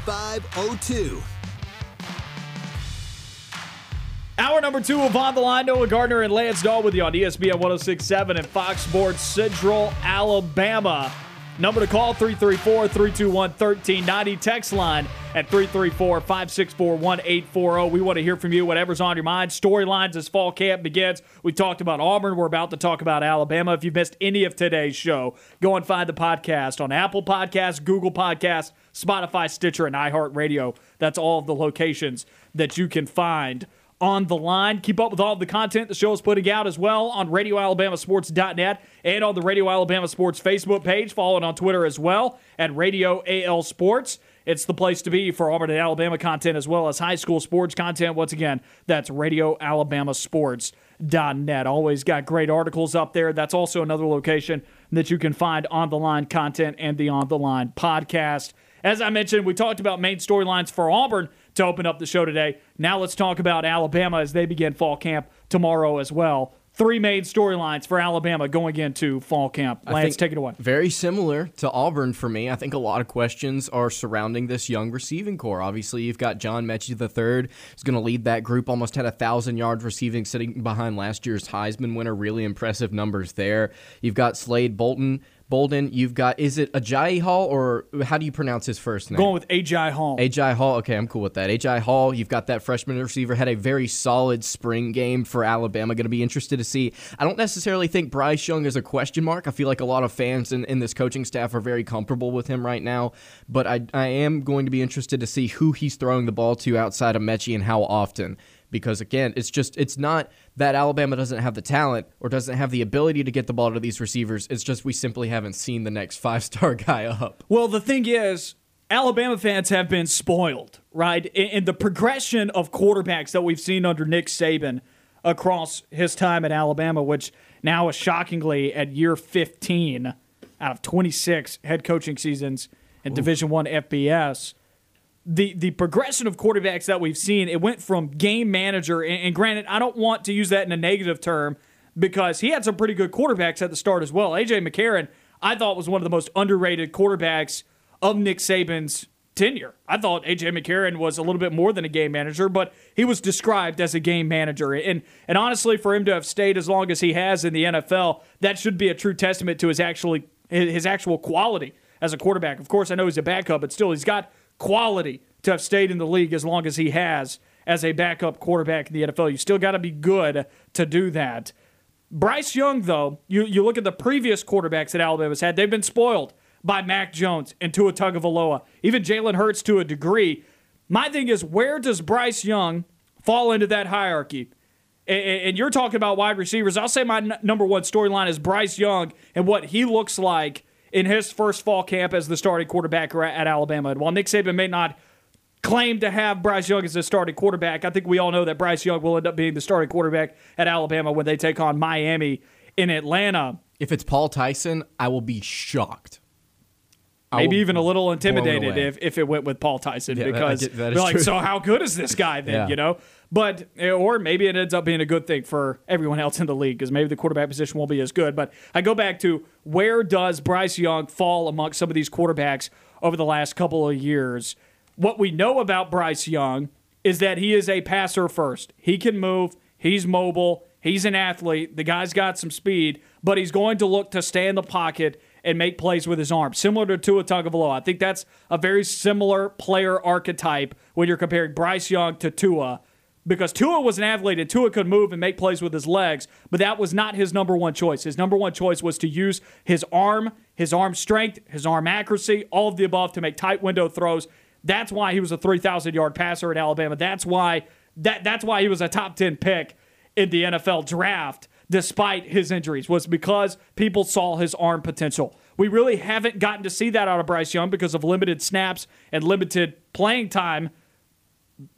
502. Hour number 2 of On the Line, Noah Gardner and Lance Dawe with you on ESPN 106.7 and Fox Sports Central Alabama. Number to call, 334-321-1390. Text line at 334-564-1840. We want to hear from you, whatever's on your mind. Storylines as fall camp begins. We talked about Auburn. We're about to talk about Alabama. If you missed any of today's show, go and find the podcast on Apple Podcasts, Google Podcasts, Spotify, Stitcher, and iHeartRadio. That's all of the locations that you can find on the line. Keep up with all of the content the show is putting out as well on RadioAlabamaSports.net and on the Radio Alabama Sports Facebook page. Follow it on Twitter as well at Radio AL Sports. It's the place to be for Auburn and Alabama content as well as high school sports content. Once again, that's RadioAlabamaSports.net. Always got great articles up there. That's also another location that you can find on the line content and the on the line podcast. As I mentioned, we talked about main storylines for Auburn to open up the show today. Now let's talk about Alabama as they begin fall camp tomorrow as well. Three main storylines for Alabama going into fall camp. Lance, take it away. Very similar to Auburn for me. I think a lot of questions are surrounding this young receiving core. Obviously, you've got John Mechie III, who's going to lead that group. Almost had 1,000 yards receiving, sitting behind last year's Heisman winner. Really impressive numbers there. You've got Slade Bolden, you've got, is it Agiye Hall, or how do you pronounce his first name? Going with Agiye Hall. Agiye Hall, okay, I'm cool with that. Agiye Hall, you've got that freshman receiver, had a very solid spring game for Alabama. Going to be interested to see. I don't necessarily think Bryce Young is a question mark. I feel like a lot of fans in this coaching staff are very comfortable with him right now, but I am going to be interested to see who he's throwing the ball to outside of Mechie and how often. Because, again, it's not that Alabama doesn't have the talent or doesn't have the ability to get the ball to these receivers. It's just we simply haven't seen the next five-star guy up. Well, the thing is, Alabama fans have been spoiled, right? In the progression of quarterbacks that we've seen under Nick Saban across his time at Alabama, which now is shockingly at year 15 out of 26 head coaching seasons in Division I FBS. The progression of quarterbacks that we've seen, it went from game manager, and granted, I don't want to use that in a negative term because he had some pretty good quarterbacks at the start as well. A.J. McCarron, I thought, was one of the most underrated quarterbacks of Nick Saban's tenure. I thought A.J. McCarron was a little bit more than a game manager, but he was described as a game manager. And honestly, for him to have stayed as long as he has in the NFL, that should be a true testament to his actual quality as a quarterback. Of course, I know he's a backup, but still, he's got quality to have stayed in the league as long as he has as a backup quarterback in the NFL. You still got to be good to do that. Bryce Young, though, you look at the previous quarterbacks that Alabama's had, they've been spoiled by Mac Jones and Tua Tagovailoa, even Jalen Hurts to a degree. My thing is, where does Bryce Young fall into that hierarchy? And you're talking about wide receivers. I'll say my number one storyline is Bryce Young and what he looks like in his first fall camp as the starting quarterback at Alabama. And while Nick Saban may not claim to have Bryce Young as the starting quarterback, I think we all know that Bryce Young will end up being the starting quarterback at Alabama when they take on Miami in Atlanta. If it's Paul Tyson, I will be shocked. Maybe even a little intimidated if it went with Paul Tyson, yeah, because that we're like, true. So how good is this guy then, yeah. You know? But, or maybe it ends up being a good thing for everyone else in the league because maybe the quarterback position won't be as good. But I go back to, where does Bryce Young fall amongst some of these quarterbacks over the last couple of years? What we know about Bryce Young is that he is a passer first. He can move. He's mobile. He's an athlete. The guy's got some speed, but he's going to look to stay in the pocket and make plays with his arm, similar to Tua Tagovailoa. I think that's a very similar player archetype when you're comparing Bryce Young to Tua, because Tua was an athlete and Tua could move and make plays with his legs, but that was not his number one choice. His number one choice was to use his arm strength, his arm accuracy, all of the above to make tight window throws. That's why he was a 3,000-yard passer at Alabama. That's why he was a top 10 pick in the NFL draft, despite his injuries, was because people saw his arm potential. We really haven't gotten to see that out of Bryce Young because of limited snaps and limited playing time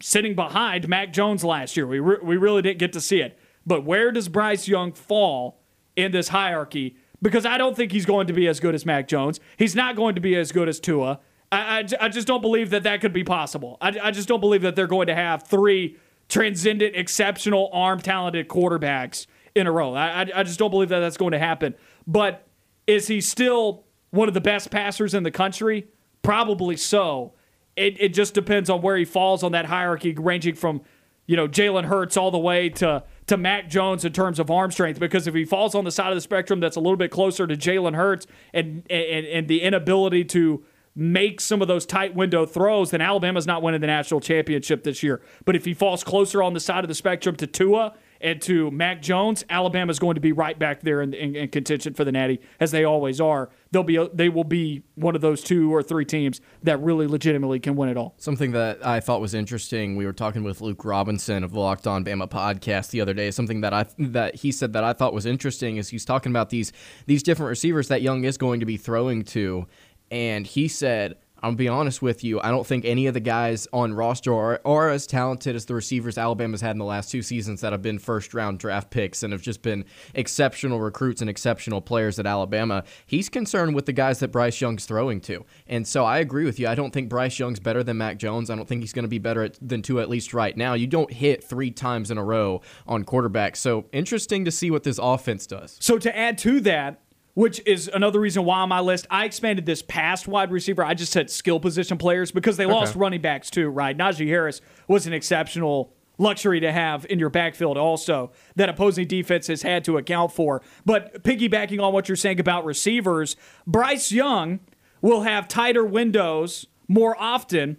sitting behind Mac Jones last year. We really didn't get to see it. But where does Bryce Young fall in this hierarchy? Because I don't think he's going to be as good as Mac Jones. He's not going to be as good as Tua. I just don't believe that could be possible. I just don't believe that they're going to have three transcendent, exceptional, arm-talented quarterbacks in a row. I just don't believe that that's going to happen. But is he still one of the best passers in the country? Probably so. It just depends on where he falls on that hierarchy, ranging from you know, Jalen Hurts all the way to Mac Jones in terms of arm strength, because if he falls on the side of the spectrum that's a little bit closer to Jalen Hurts and the inability to make some of those tight window throws, then Alabama's not winning the national championship this year. But if he falls closer on the side of the spectrum to Tua and to Mac Jones, Alabama's going to be right back there in contention for the Natty, as they always are. They will be one of those two or three teams that really legitimately can win it all. Something that I thought was interesting, we were talking with Luke Robinson of the Locked On Bama podcast the other day, something that he said that I thought was interesting is he's talking about these different receivers that Young is going to be throwing to. And he said, I'll be honest with you, I don't think any of the guys on roster are as talented as the receivers Alabama's had in the last two seasons that have been first-round draft picks and have just been exceptional recruits and exceptional players at Alabama. He's concerned with the guys that Bryce Young's throwing to. And so I agree with you. I don't think Bryce Young's better than Mac Jones. I don't think he's going to be better than two, at least right now. You don't hit three times in a row on quarterback. So interesting to see what this offense does. So to add to that, which is another reason why on my list, I expanded this past wide receiver. I just said skill position players because they lost running backs too, right? Najee Harris was an exceptional luxury to have in your backfield also that opposing defense has had to account for. But piggybacking on what you're saying about receivers, Bryce Young will have tighter windows more often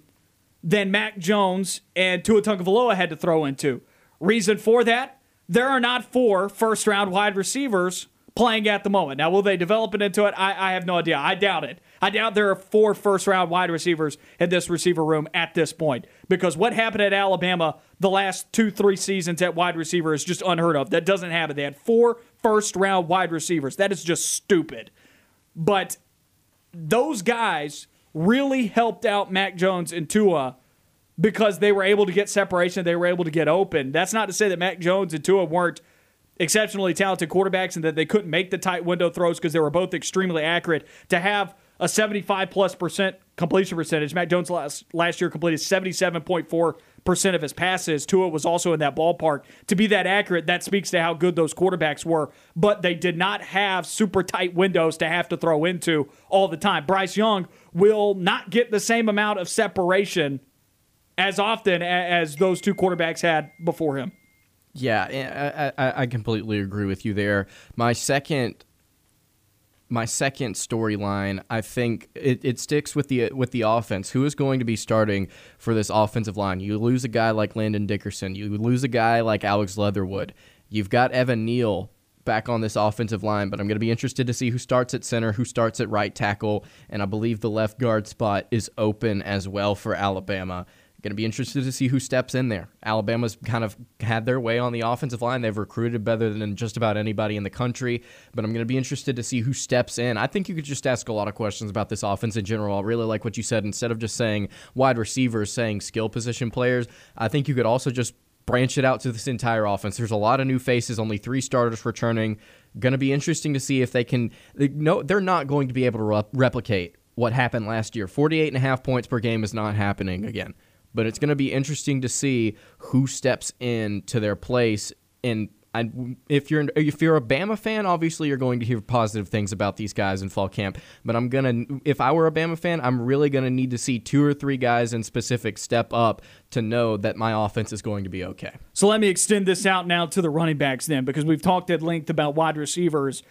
than Mac Jones and Tua Tagovailoa had to throw into. Reason for that, there are not four first-round wide receivers playing at the moment. Now, will they develop it into it? I have no idea. I doubt it. I doubt there are four first-round wide receivers in this receiver room at this point, because what happened at Alabama the last 2-3 seasons at wide receiver is just unheard of. That doesn't happen. They had four first-round wide receivers. That is just stupid. But those guys really helped out Mac Jones and Tua because they were able to get separation. They were able to get open. That's not to say that Mac Jones and Tua weren't exceptionally talented quarterbacks and that they couldn't make the tight window throws because they were both extremely accurate. To have a 75%+ completion percentage, Mac Jones last year completed 77.4% of his passes. Tua was also in that ballpark. To be that accurate, that speaks to how good those quarterbacks were, but they did not have super tight windows to have to throw into all the time. Bryce Young will not get the same amount of separation as often as those two quarterbacks had before him. Yeah, I completely agree with you there. My second storyline, I think it sticks with the offense. Who is going to be starting for this offensive line? You lose a guy like Landon Dickerson. You lose a guy like Alex Leatherwood. You've got Evan Neal back on this offensive line, but I'm going to be interested to see who starts at center, who starts at right tackle, and I believe the left guard spot is open as well for Alabama. Going to be interested to see who steps in there. Alabama's kind of had their way on the offensive line. They've recruited better than just about anybody in the country, but I'm going to be interested to see who steps in. I think you could just ask a lot of questions about this offense in general. I really like what you said. Instead of just saying wide receivers, saying skill position players, I think you could also just branch it out to this entire offense. There's a lot of new faces, only three starters returning. Going to be interesting to see if they can. They're not going to be able to replicate what happened last year. 48.5 points per game is not happening again. But it's going to be interesting to see who steps in to their place. And if you're a Bama fan, obviously you're going to hear positive things about these guys in fall camp. But if I were a Bama fan, I'm really going to need to see two or three guys in specific step up to know that my offense is going to be okay. So let me extend this out now to the running backs then, because we've talked at length about wide receivers.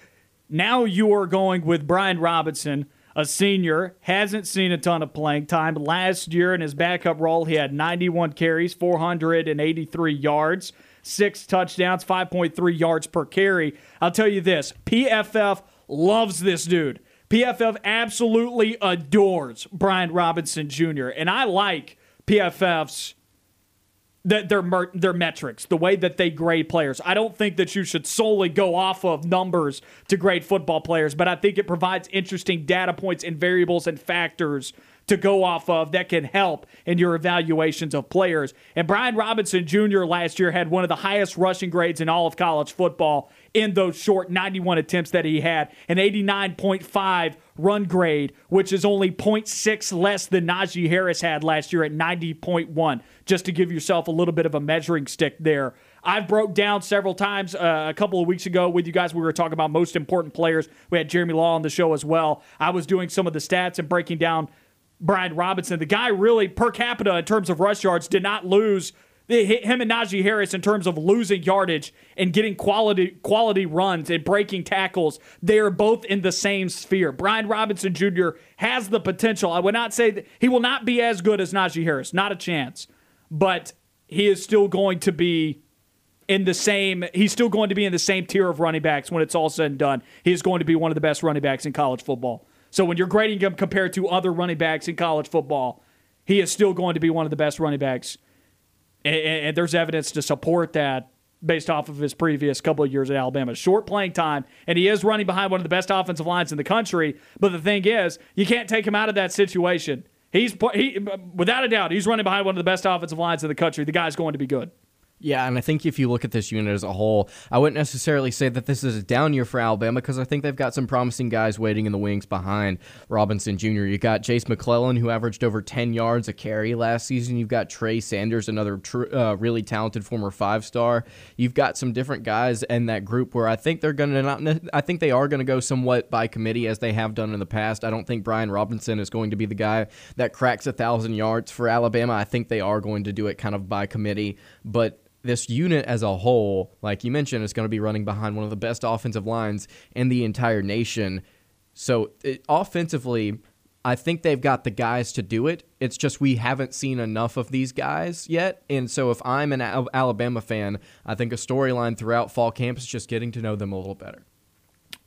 Now you are going with Brian Robinson, a senior, hasn't seen a ton of playing time. Last year in his backup role, he had 91 carries, 483 yards, 6 touchdowns, 5.3 yards per carry. I'll tell you this, PFF loves this dude. PFF absolutely adores Brian Robinson Jr. And I like PFF's their metrics, the way that they grade players. I don't think that you should solely go off of numbers to grade football players, but I think it provides interesting data points and variables and factors to go off of that can help in your evaluations of players. And Brian Robinson Jr. last year had one of the highest rushing grades in all of college football in those short 91 attempts that he had, an 89.5 run grade, which is only 0.6 less than Najee Harris had last year at 90.1, just to give yourself a little bit of a measuring stick there. I've broke down several times a couple of weeks ago with you guys. We were talking about most important players. We had Jeremy Law on the show as well. I was doing some of the stats and breaking down Brian Robinson. The guy really, per capita in terms of rush yards, did not lose him and Najee Harris in terms of losing yardage and getting quality runs and breaking tackles. They are both in the same sphere. Brian Robinson Jr. has the potential. I would not say that he will not be as good as Najee Harris. Not a chance. But he is still going to be in the same tier of running backs when it's all said and done. He is going to be one of the best running backs in college football. So when you're grading him compared to other running backs in college football, he is still going to be one of the best running backs. And there's evidence to support that based off of his previous couple of years at Alabama. Short playing time, and he is running behind one of the best offensive lines in the country. But the thing is, you can't take him out of that situation. He without a doubt, he's running behind one of the best offensive lines in the country. The guy's going to be good. Yeah, and I think if you look at this unit as a whole, I wouldn't necessarily say that this is a down year for Alabama because I think they've got some promising guys waiting in the wings behind Robinson Jr. You got Jace McClellan, who averaged over 10 yards a carry last season. You've got Trey Sanders, another really talented former 5-star. You've got some different guys in that group where I think they're going to not. I think they are going to go somewhat by committee as they have done in the past. I don't think Brian Robinson is going to be the guy that cracks 1,000 yards for Alabama. I think they are going to do it kind of by committee, but this unit as a whole, like you mentioned, is going to be running behind one of the best offensive lines in the entire nation. So offensively, I think they've got the guys to do it. It's just we haven't seen enough of these guys yet. And so if I'm an Alabama fan, I think a storyline throughout fall camp is just getting to know them a little better.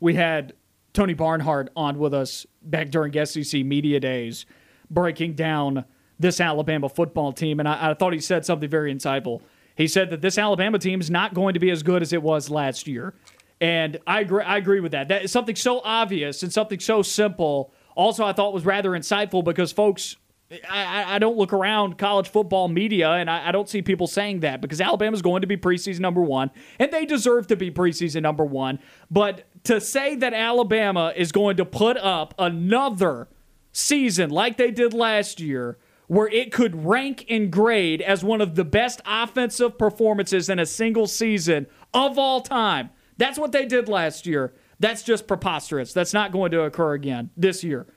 We had Tony Barnhart on with us back during SEC Media Days breaking down this Alabama football team, and I thought he said something very insightful. He said that this Alabama team is not going to be as good as it was last year. And I agree with that. That is something so obvious and something so simple. Also, I thought was rather insightful because, folks, I don't look around college football media, and I don't see people saying that because Alabama's going to be preseason number one, and they deserve to be preseason number one. But to say that Alabama is going to put up another season like they did last year where it could rank and grade as one of the best offensive performances in a single season of all time. That's what they did last year. That's just preposterous. That's not going to occur again this year.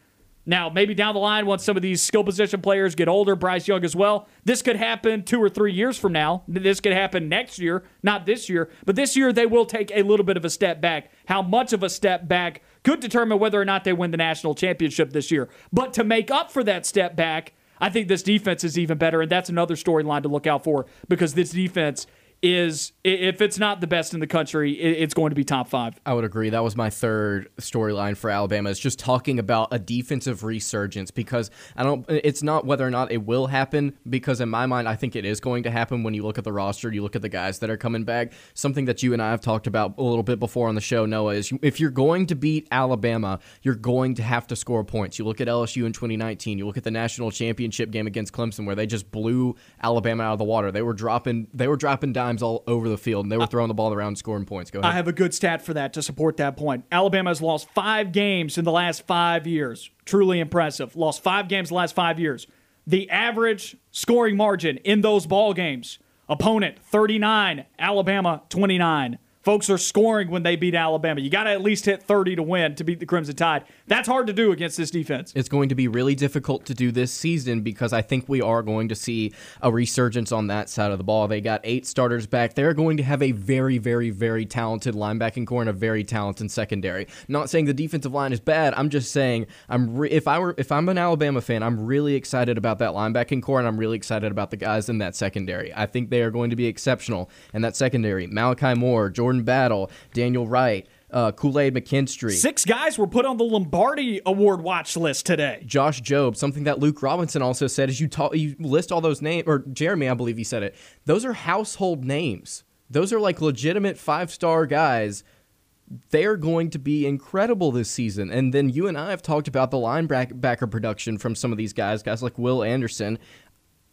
Now, maybe down the line, once some of these skill position players get older, Bryce Young as well, this could happen 2 or 3 years from now. This could happen next year, not this year. But this year, they will take a little bit of a step back. How much of a step back could determine whether or not they win the national championship this year. But to make up for that step back, I think this defense is even better, and that's another storyline to look out for because this defense is, if it's not the best in the country, it's going to be top five. I would agree. That was my third storyline for Alabama is just talking about a defensive resurgence because it's not whether or not it will happen because in my mind, I think it is going to happen when you look at the roster, you look at the guys that are coming back. Something that you and I have talked about a little bit before on the show, Noah, is if you're going to beat Alabama, you're going to have to score points. You look at LSU in 2019, you look at the national championship game against Clemson where they just blew Alabama out of the water. They were dropping down all over the field, and they were throwing the ball around scoring points. Go ahead. I have a good stat for that to support that point. Alabama has lost 5 games in the last 5 years. Truly impressive. Lost 5 games in the last 5 years. The average scoring margin in those ball games, opponent 39, Alabama 29. Folks are scoring when they beat Alabama. You got to at least hit 30 to win to beat the Crimson Tide. That's hard to do against this defense. It's going to be really difficult to do this season because I think we are going to see a resurgence on that side of the ball. They got 8 starters back. They're going to have a very, very, very talented linebacking core and a very talented secondary. I'm not saying the defensive line is bad. I'm just saying if I'm an Alabama fan, I'm really excited about that linebacking core, and I'm really excited about the guys in that secondary. I think they are going to be exceptional in that secondary. Malachi Moore, Jordan Battle, Daniel Wright, Kool-Aid McKinstry. 6 guys were put on the Lombardi Award watch list today. Josh Jobe, something that Luke Robinson also said is you list all those names, or Jeremy, I believe he said it. Those are household names. Those are like legitimate 5-star guys. They're going to be incredible this season. And then you and I have talked about the linebacker production from some of these guys like Will Anderson.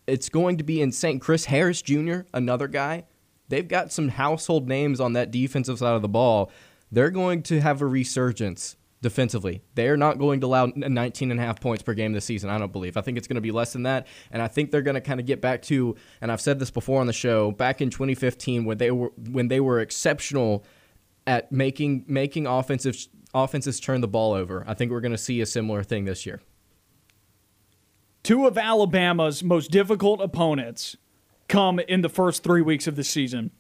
It's going to be insane. Chris Harris Jr., another guy. They've got some household names on that defensive side of the ball. They're going to have a resurgence defensively. They're not going to allow 19.5 points per game this season, I don't believe. I think it's going to be less than that, and I think they're going to kind of get back to, and I've said this before on the show, back in 2015 when they were exceptional at making offenses turn the ball over. I think we're going to see a similar thing this year. Two of Alabama's most difficult opponents come in the first 3 weeks of the season.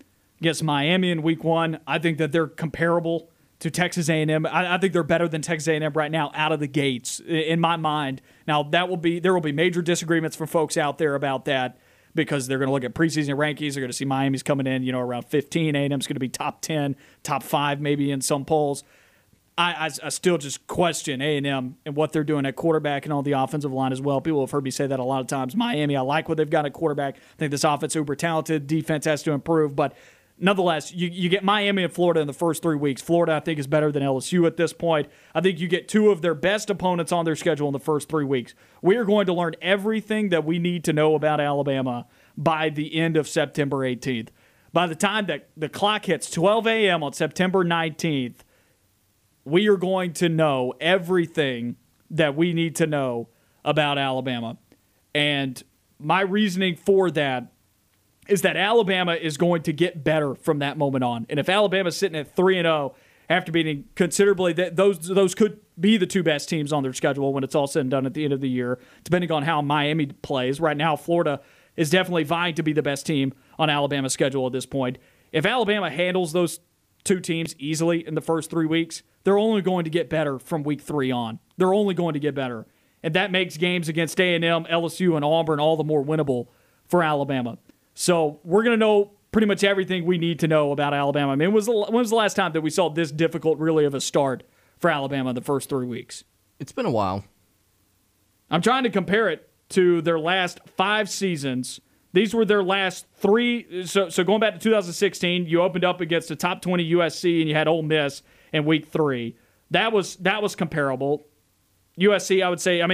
Against Miami in week one, I think that they're comparable to Texas A&M. I think they're better than Texas A&M right now out of the gates, in my mind. Now, there will be major disagreements from folks out there about that, because they're going to look at preseason rankings. They're going to see Miami's coming in, around 15. A&M's going to be top 10, top 5 maybe in some polls. I still just question A&M and what they're doing at quarterback and on the offensive line as well. People have heard me say that a lot of times. Miami, I like what they've got at quarterback. I think this offense uber talented. Defense has to improve, but nonetheless, you get Miami and Florida in the first 3 weeks. Florida, I think, is better than LSU at this point. I think you get two of their best opponents on their schedule in the first 3 weeks. We are going to learn everything that we need to know about Alabama by the end of September 18th. By the time that the clock hits 12 a.m. on September 19th, we are going to know everything that we need to know about Alabama. And my reasoning for that is that Alabama is going to get better from that moment on. And if Alabama's sitting at 3-0 after beating considerably, those could be the two best teams on their schedule when it's all said and done at the end of the year, depending on how Miami plays. Right now, Florida is definitely vying to be the best team on Alabama's schedule at this point. If Alabama handles those two teams easily in the first 3 weeks, they're only going to get better from week 3 on. They're only going to get better. And that makes games against A&M, LSU, and Auburn all the more winnable for Alabama. So we're going to know pretty much everything we need to know about Alabama. I mean, when was the last time that we saw this difficult, really, of a start for Alabama in the first 3 weeks? It's been a while. I'm trying to compare it to their last 5 seasons. These were their last 3. So going back to 2016, you opened up against the top 20 USC, and you had Ole Miss in week 3. That was comparable. USC, I would say, I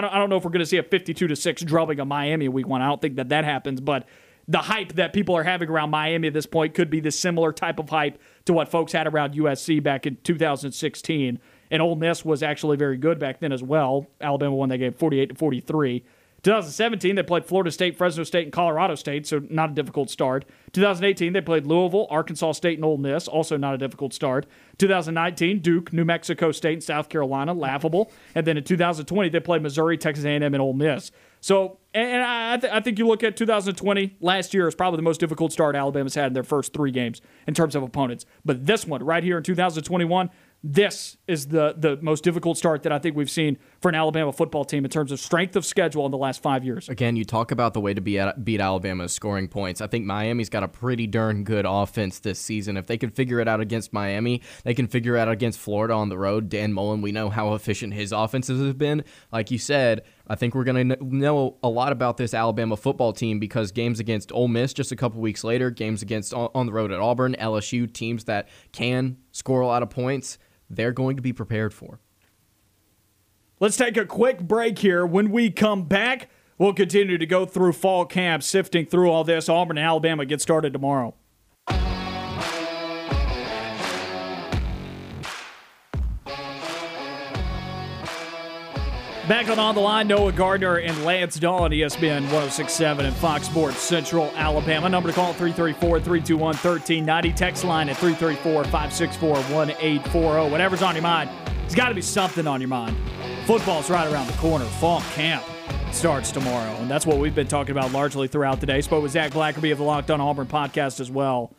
don't know if we're going to see a 52-6 drubbing of Miami in week 1. I don't think that happens, but the hype that people are having around Miami at this point could be the similar type of hype to what folks had around USC back in 2016. And Ole Miss was actually very good back then as well. Alabama won that game 48-43. 2017, they played Florida State, Fresno State, and Colorado State, so not a difficult start. 2018, they played Louisville, Arkansas State, and Ole Miss, also not a difficult start. 2019, Duke, New Mexico State, and South Carolina, laughable. And then in 2020, they played Missouri, Texas A&M, and Ole Miss. So, and I think you look at 2020, last year is probably the most difficult start Alabama's had in their first 3 games in terms of opponents. But this one right here in 2021, this is the most difficult start that I think we've seen for an Alabama football team in terms of strength of schedule in the last 5 years. Again, you talk about the way to beat Alabama is scoring points. I think Miami's got a pretty darn good offense this season. If they can figure it out against Miami, they can figure it out against Florida on the road. Dan Mullen, we know how efficient his offenses have been. Like you said, I think we're going to know a lot about this Alabama football team, because games against Ole Miss just a couple weeks later, games against on the road at Auburn, LSU, teams that can score a lot of points, they're going to be prepared for. Let's take a quick break here. When we come back, we'll continue to go through fall camp, sifting through all this. Auburn and Alabama get started tomorrow. Back on the Line, Noah Gardner and Lance Dawe on ESPN 106.7 and Fox Sports Central, Alabama. Number to call, 334-321-1390. Text line at 334-564-1840. Whatever's on your mind, there's got to be something on your mind. Football's right around the corner. Fall camp starts tomorrow, and that's what we've been talking about largely throughout the day. Spoke with Zach Blackerby of the Locked On Auburn podcast as well.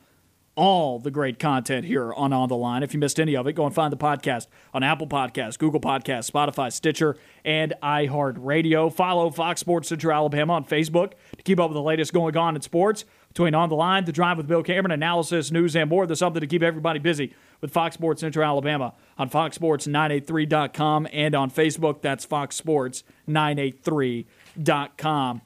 All the great content here on the Line. If you missed any of it, go and find the podcast on Apple Podcasts, Google Podcasts, Spotify, Stitcher, and iHeartRadio. Follow Fox Sports Central Alabama on Facebook to keep up with the latest going on in sports. Between On the Line, The Drive with Bill Cameron, analysis, news, and more, there's something to keep everybody busy with Fox Sports Central Alabama on foxsports983.com and on Facebook. That's foxsports983.com.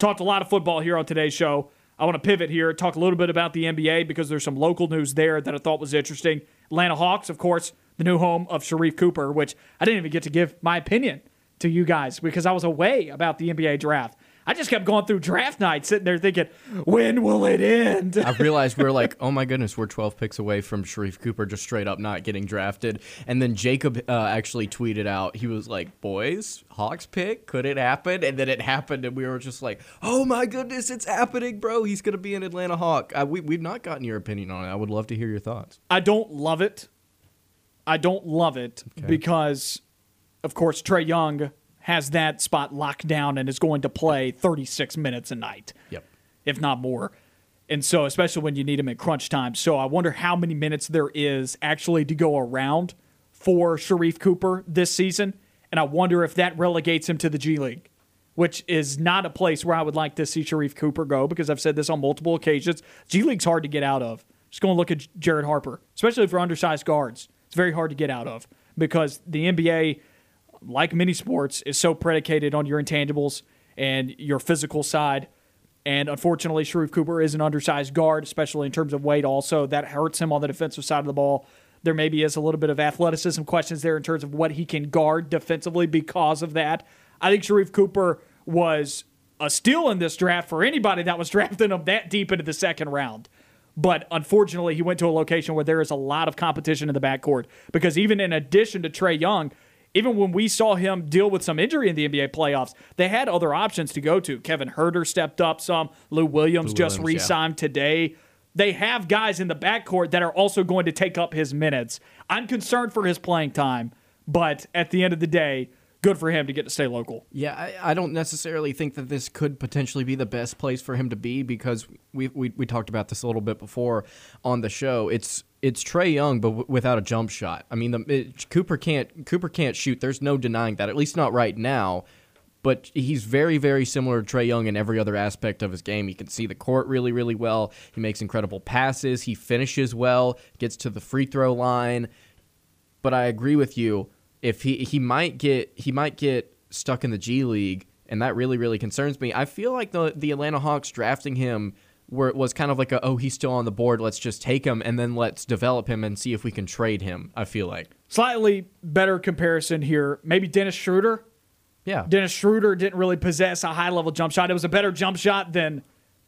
Talked a lot of football here on today's show. I want to pivot here, talk a little bit about the NBA, because there's some local news there that I thought was interesting. Atlanta Hawks, of course, the new home of Sharif Cooper, which I didn't even get to give my opinion to you guys because I was away about the NBA draft. I just kept going through draft night, sitting there thinking, when will it end? I realized we're like, oh my goodness, we're 12 picks away from Sharif Cooper just straight up not getting drafted. And then Jacob actually tweeted out, he was like, boys, Hawks pick, could it happen? And then it happened, and we were just like, oh my goodness, it's happening, bro. He's going to be an Atlanta Hawk. We've not gotten your opinion on it. I would love to hear your thoughts. I don't love it okay, because, of course, Trae Young has that spot locked down and is going to play 36 minutes a night. Yep. if not more. And so, especially when you need him at crunch time. So I wonder how many minutes there is actually to go around for Sharif Cooper this season. And I wonder if that relegates him to the G League, which is not a place where I would like to see Sharif Cooper go, because I've said this on multiple occasions. G League's hard to get out of. Just going to look at Jared Harper, especially for undersized guards. It's very hard to get out of because the NBA, like many sports, is so predicated on your intangibles and your physical side. And unfortunately, Sharif Cooper is an undersized guard, especially in terms of weight also. That hurts him on the defensive side of the ball. There maybe is a little bit of athleticism questions there in terms of what he can guard defensively because of that. I think Sharif Cooper was a steal in this draft for anybody that was drafting him that deep into the second round. But unfortunately, he went to a location where there is a lot of competition in the backcourt. Because even in addition to Trae Young, even when we saw him deal with some injury in the NBA playoffs, they had other options to go to. Kevin Huerter stepped up some. Lou Williams just re-signed today. They have guys in the backcourt that are also going to take up his minutes. I'm concerned for his playing time, but at the end of the day, good for him to get to stay local. Yeah, I don't necessarily think that this could potentially be the best place for him to be, because we talked about this a little bit before on the show. It's Trae Young, but without a jump shot. I mean, Cooper can't shoot. There's no denying that, at least not right now. But he's very, very similar to Trae Young in every other aspect of his game. He can see the court really, really well. He makes incredible passes. He finishes well, gets to the free throw line. But I agree with you. If he might get stuck in the G League, and that really, really concerns me. I feel like the Atlanta Hawks drafting him was kind of like he's still on the board, let's just take him and then let's develop him and see if we can trade him, I feel like. Slightly better comparison here. Maybe Dennis Schroeder. Yeah. Dennis Schroeder didn't really possess a high-level jump shot. It was a better jump shot than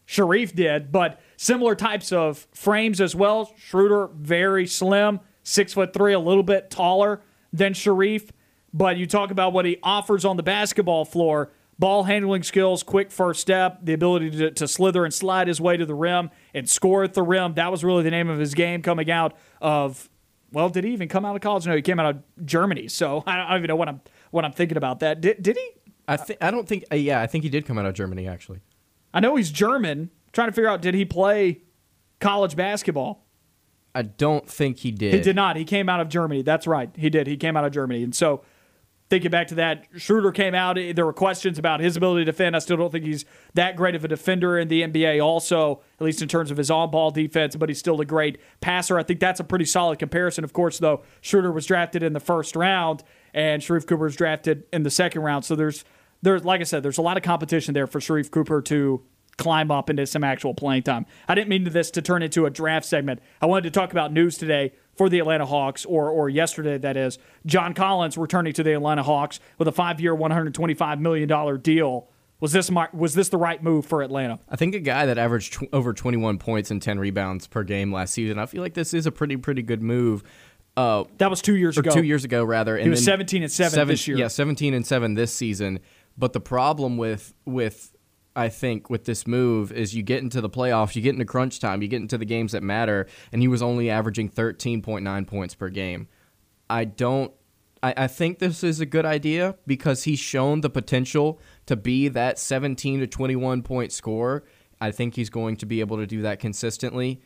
Sharif did, but similar types of frames as well. Schroeder, very slim, 6'3", a little bit taller than Sharif, but you talk about what he offers on the basketball floor, ball handling skills, quick first step, the ability to slither and slide his way to the rim and score at the rim. That was really the name of his game coming out of, well, did he even come out of college? No, he came out of Germany, so I don't even know what I'm thinking about that. Did he? I think he did come out of Germany, actually. I know he's German. I'm trying to figure out, did he play college basketball? I don't think he did. He did not. He came out of Germany. That's right. He did. He came out of Germany. And so, thinking back to that, Schroeder came out. There were questions about his ability to defend. I still don't think he's that great of a defender in the NBA also, at least in terms of his on-ball defense, but he's still a great passer. I think that's a pretty solid comparison. Of course, though, Schroeder was drafted in the first round, and Sharif Cooper was drafted in the second round. So, there's like I said, there's a lot of competition there for Sharif Cooper to climb up into some actual playing time. I didn't mean this to turn into a draft segment. I wanted to talk about news today for the Atlanta Hawks, or yesterday, that is. John Collins returning to the Atlanta Hawks with a 5-year, $125 million deal. Was this the right move for Atlanta? I think a guy that averaged over 21 points and 10 rebounds per game last season, I feel like this is a pretty good move. That was 2 years ago. 2 years ago, rather. And he was 17-7 this year. Yeah, 17-7 this season. But the problem with this move is you get into the playoffs, you get into crunch time, you get into the games that matter, and he was only averaging 13.9 points per game. I think this is a good idea because he's shown the potential to be that 17 to 21 point scorer. I think he's going to be able to do that consistently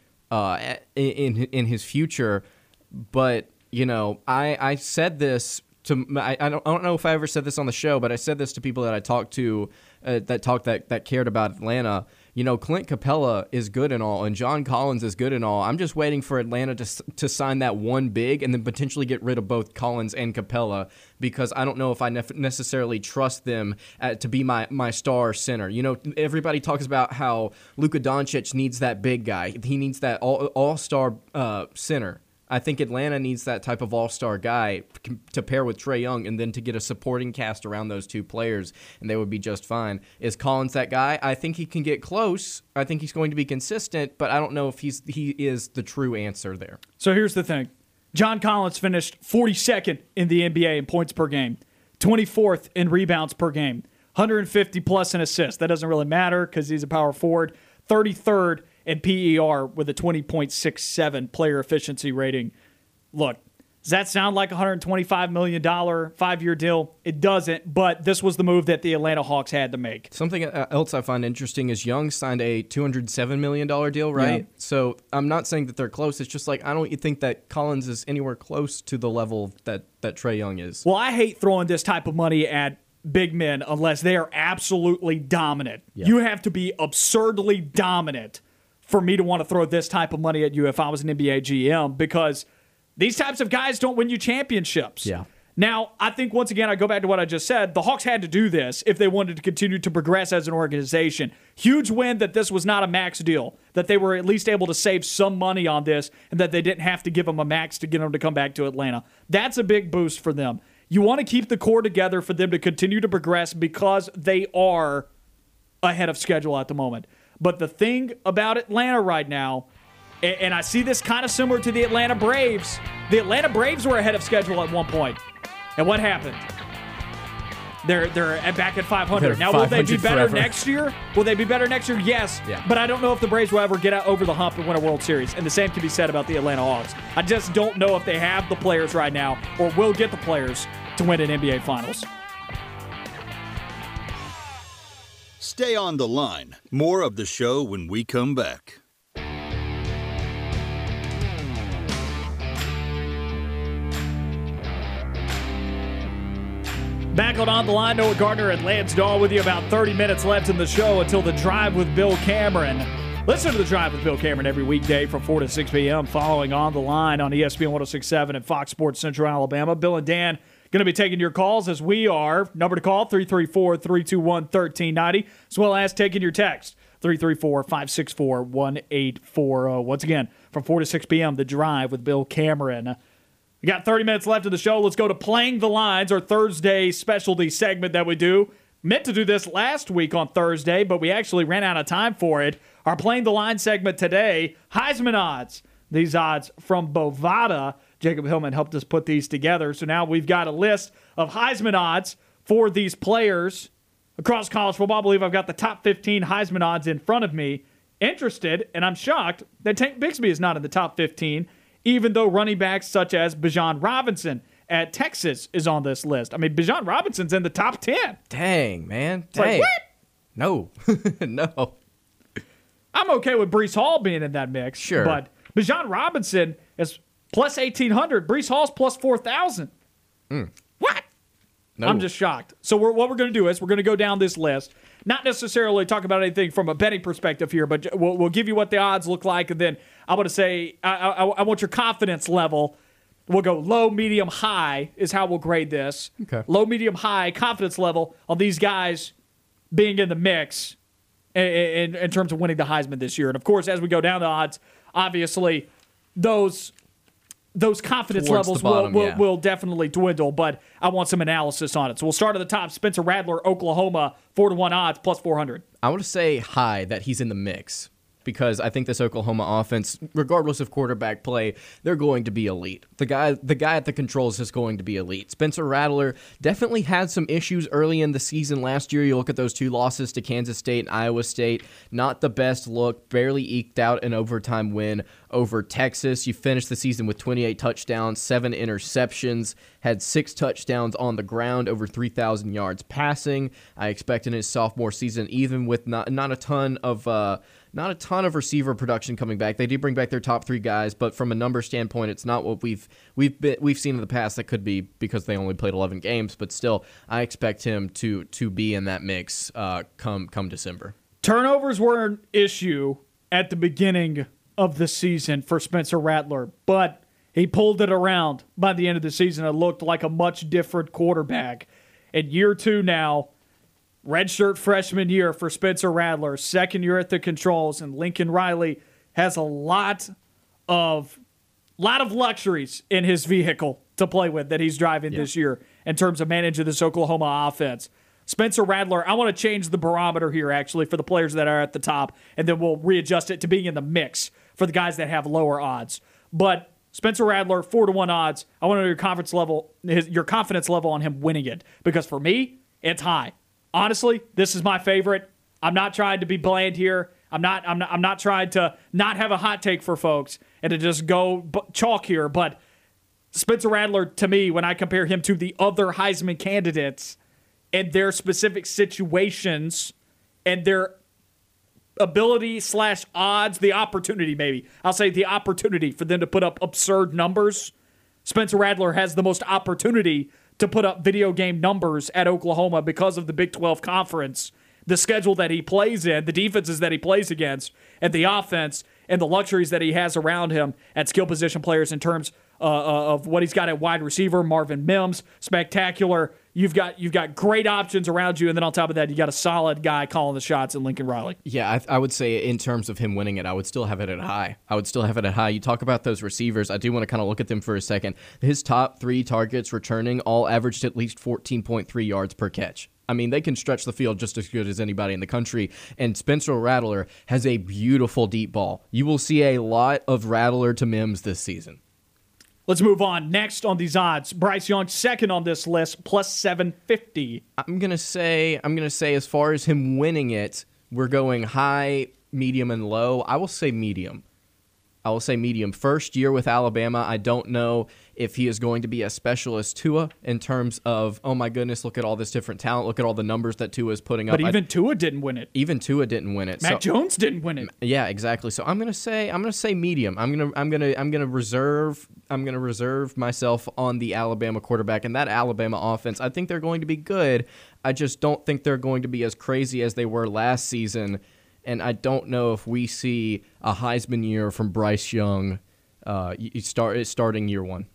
in his future. But, you know, I said this to I don't know if I ever said this on the show, but I said this to people that I talked to that cared about Atlanta. You know, Clint Capella is good and all, and John Collins is good and all. I'm just waiting for Atlanta to sign that one big and then potentially get rid of both Collins and Capella, because I don't know if I necessarily trust them to be my star center. You know, everybody talks about how Luka Doncic needs that big guy. He needs that all-star center. I think Atlanta needs that type of all-star guy to pair with Trae Young and then to get a supporting cast around those two players, and they would be just fine. Is Collins that guy? I think he can get close. I think he's going to be consistent, but I don't know if he is the true answer there. So here's the thing. John Collins finished 42nd in the NBA in points per game, 24th in rebounds per game, 150-plus in assists. That doesn't really matter because he's a power forward, 33rd and PER with a 20.67 player efficiency rating. Look, Does that sound like a $125 million five-year deal? It doesn't, but this was the move that the Atlanta Hawks had to make. Something else I find interesting is Young signed a $207 million deal, right? Yeah. So I'm not saying that they're close. It's just like I don't think that Collins is anywhere close to the level that Trae Young is. Well, I hate throwing this type of money at big men unless they are absolutely dominant. Yeah. You have to be absurdly dominant for me to want to throw this type of money at you if I was an NBA GM because – these types of guys don't win you championships. Yeah. Now, I think, once again, I go back to what I just said. The Hawks had to do this if they wanted to continue to progress as an organization. Huge win that this was not a max deal, that they were at least able to save some money on this, and that they didn't have to give them a max to get them to come back to Atlanta. That's a big boost for them. You want to keep the core together for them to continue to progress because they are ahead of schedule at the moment. But the thing about Atlanta right now, and I see this kind of similar to the Atlanta Braves. The Atlanta Braves were ahead of schedule at one point. And what happened? They're back at 500. Now, will they be better next year? Will they be better next year? Yes. Yeah. But I don't know if the Braves will ever get out over the hump and win a World Series. And the same can be said about the Atlanta Hawks. I just don't know if they have the players right now or will get the players to win an NBA Finals. Stay on the line. More of the show when we come back. Back on the line, Noah Gardner and Lance Dawe with you. About 30 minutes left in the show until the Drive with Bill Cameron. Listen to the Drive with Bill Cameron every weekday from 4 to 6 p.m. following On the Line on ESPN 106.7 and Fox Sports Central Alabama. Bill and Dan going to be taking your calls as we are. Number to call, 334-321-1390, as well as taking your text, 334-564-1840. Once again, from 4 to 6 p.m., the Drive with Bill Cameron. We got 30 minutes left of the show. Let's go to Playing the Lines, our Thursday specialty segment that we do. Meant to do this last week on Thursday, but we actually ran out of time for it. Our Playing the Line segment today, Heisman odds. These odds from Bovada. Jacob Hillman helped us put these together. So now we've got a list of Heisman odds for these players across college football. I believe I've got the top 15 Heisman odds in front of me. Interested, and I'm shocked, that Tank Bigsby is not in the top 15. Even though running backs such as Bijan Robinson at Texas is on this list. I mean, Bijan Robinson's in the top 10. Dang, man. Dang. Like, what? No. No. I'm okay with Breece Hall being in that mix. Sure. But Bijan Robinson is plus 1,800. Breece Hall's plus 4,000. Mm. What? No. I'm just shocked. So what we're going to do is we're going to go down this list. Not necessarily talk about anything from a betting perspective here, but we'll give you what the odds look like, and then I want to say I want your confidence level. We'll go low, medium, high is how we'll grade this. Okay. Low, medium, high confidence level on these guys being in the mix in terms of winning the Heisman this year. And, of course, as we go down the odds, obviously those confidence levels will definitely dwindle, but I want some analysis on it. So we'll start at the top. Spencer Rattler, Oklahoma, 4-1 odds, plus 400. I want to say high that he's in the mix because I think this Oklahoma offense, regardless of quarterback play, they're going to be elite. The guy at the controls is going to be elite. Spencer Rattler definitely had some issues early in the season last year. You look at those two losses to Kansas State and Iowa State, not the best look, barely eked out an overtime win over Texas. You finished the season with 28 touchdowns, 7 interceptions, had 6 touchdowns on the ground, over 3,000 yards passing. I expect in his sophomore season, even with not a ton of receiver production coming back. They do bring back their top 3 guys, but from a number standpoint, it's not what we've seen in the past. That could be because they only played 11 games, but still, I expect him to be in that mix come December. Turnovers were an issue at the beginning of the season for Spencer Rattler, but he pulled it around by the end of the season. It looked like a much different quarterback. In year 2 now, redshirt freshman year for Spencer Rattler, second year at the controls, and Lincoln Riley has a lot of luxuries in his vehicle to play with that he's driving this year in terms of managing this Oklahoma offense. Spencer Rattler, I want to change the barometer here, actually, for the players that are at the top, and then we'll readjust it to being in the mix for the guys that have lower odds. But Spencer Rattler, 4-1 odds. I want to know your confidence level on him winning it, because for me, it's high. Honestly, this is my favorite. I'm not trying to be bland here. I'm not trying to not have a hot take for folks and to just go chalk here. But Spencer Rattler, to me, when I compare him to the other Heisman candidates and their specific situations and their ability / odds, the opportunity maybe. I'll say the opportunity for them to put up absurd numbers. Spencer Rattler has the most opportunity to put up video game numbers at Oklahoma because of the Big 12 Conference, the schedule that he plays in, the defenses that he plays against, and the offense and the luxuries that he has around him at skill position players in terms of what he's got at wide receiver. Marvin Mims, spectacular. You've got great options around you, and then on top of that, you got a solid guy calling the shots in Lincoln Riley. Yeah, I would say in terms of him winning it, I would still have it at high. You talk about those receivers. I do want to kind of look at them for a second. His top three targets returning all averaged at least 14.3 yards per catch. I mean, they can stretch the field just as good as anybody in the country, and Spencer Rattler has a beautiful deep ball. You will see a lot of Rattler to Mims this season. Let's move on. Next on these odds, Bryce Young, second on this list, plus 750. I'm gonna say as far as him winning it, we're going high, medium, and low. I will say medium. First year with Alabama, I don't know if he is going to be a specialist Tua in terms of, oh my goodness, look at all this different talent, look at all the numbers that Tua is putting up. But even Tua didn't win it. Mac Jones didn't win it. Yeah, exactly. So I'm gonna say medium. I'm gonna reserve myself on the Alabama quarterback and that Alabama offense. I think they're going to be good. I just don't think they're going to be as crazy as they were last season. And I don't know if we see a Heisman year from Bryce Young starting year one.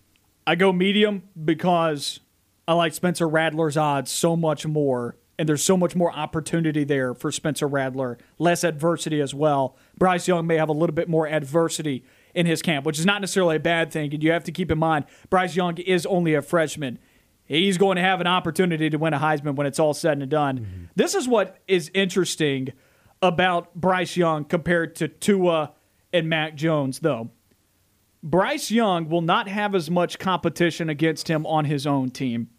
I go medium because I like Spencer Rattler's odds so much more, and there's so much more opportunity there for Spencer Rattler, less adversity as well. Bryce Young may have a little bit more adversity in his camp, which is not necessarily a bad thing, and you have to keep in mind Bryce Young is only a freshman. He's going to have an opportunity to win a Heisman when it's all said and done. Mm-hmm. This is what is interesting about Bryce Young compared to Tua and Mac Jones, though. Bryce Young will not have as much competition against him on his own team.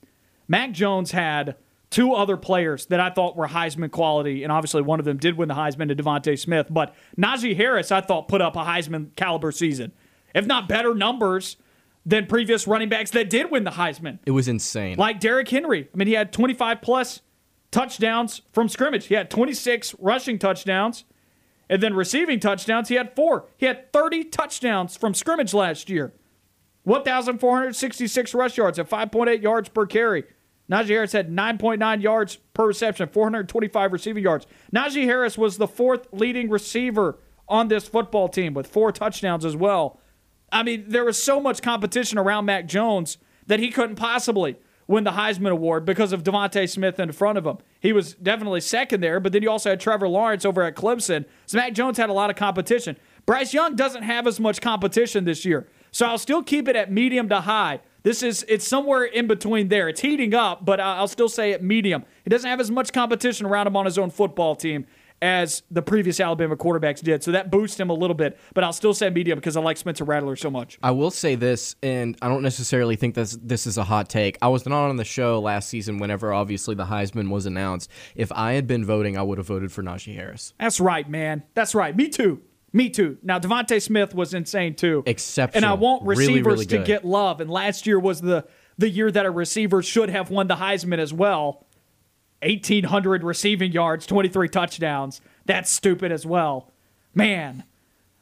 Mac Jones had two other players that I thought were Heisman quality, and obviously one of them did win the Heisman to Devontae Smith, but Najee Harris, I thought, put up a Heisman caliber season, if not better numbers than previous running backs that did win the Heisman. It was insane. Like Derrick Henry. I mean, he had 25-plus touchdowns from scrimmage. He had 26 rushing touchdowns, and then receiving touchdowns, he had 4. He had 30 touchdowns from scrimmage last year. 1,466 rush yards at 5.8 yards per carry. Najee Harris had 9.9 yards per reception, 425 receiving yards. Najee Harris was the 4th leading receiver on this football team with 4 touchdowns as well. I mean, there was so much competition around Mac Jones that he couldn't possibly win the Heisman Award because of Devontae Smith in front of him. He was definitely second there, but then you also had Trevor Lawrence over at Clemson. So Mac Jones had a lot of competition. Bryce Young doesn't have as much competition this year, so I'll still keep it at medium to high. It's somewhere in between there. It's heating up, but I'll still say at medium. He doesn't have as much competition around him on his own football team as the previous Alabama quarterbacks did, so that boosts him a little bit, but I'll still say medium because I like Spencer Rattler so much. I will say this, and I don't necessarily think this is a hot take. I was not on the show last season whenever, obviously, the Heisman was announced. If I had been voting, I would have voted for Najee Harris. That's right, man. That's right. Me too. Now, Devontae Smith was insane, too. Exceptional. And I want receivers really to get love, and last year was the year that a receiver should have won the Heisman as well. 1,800 receiving yards, 23 touchdowns. That's stupid as well. Man,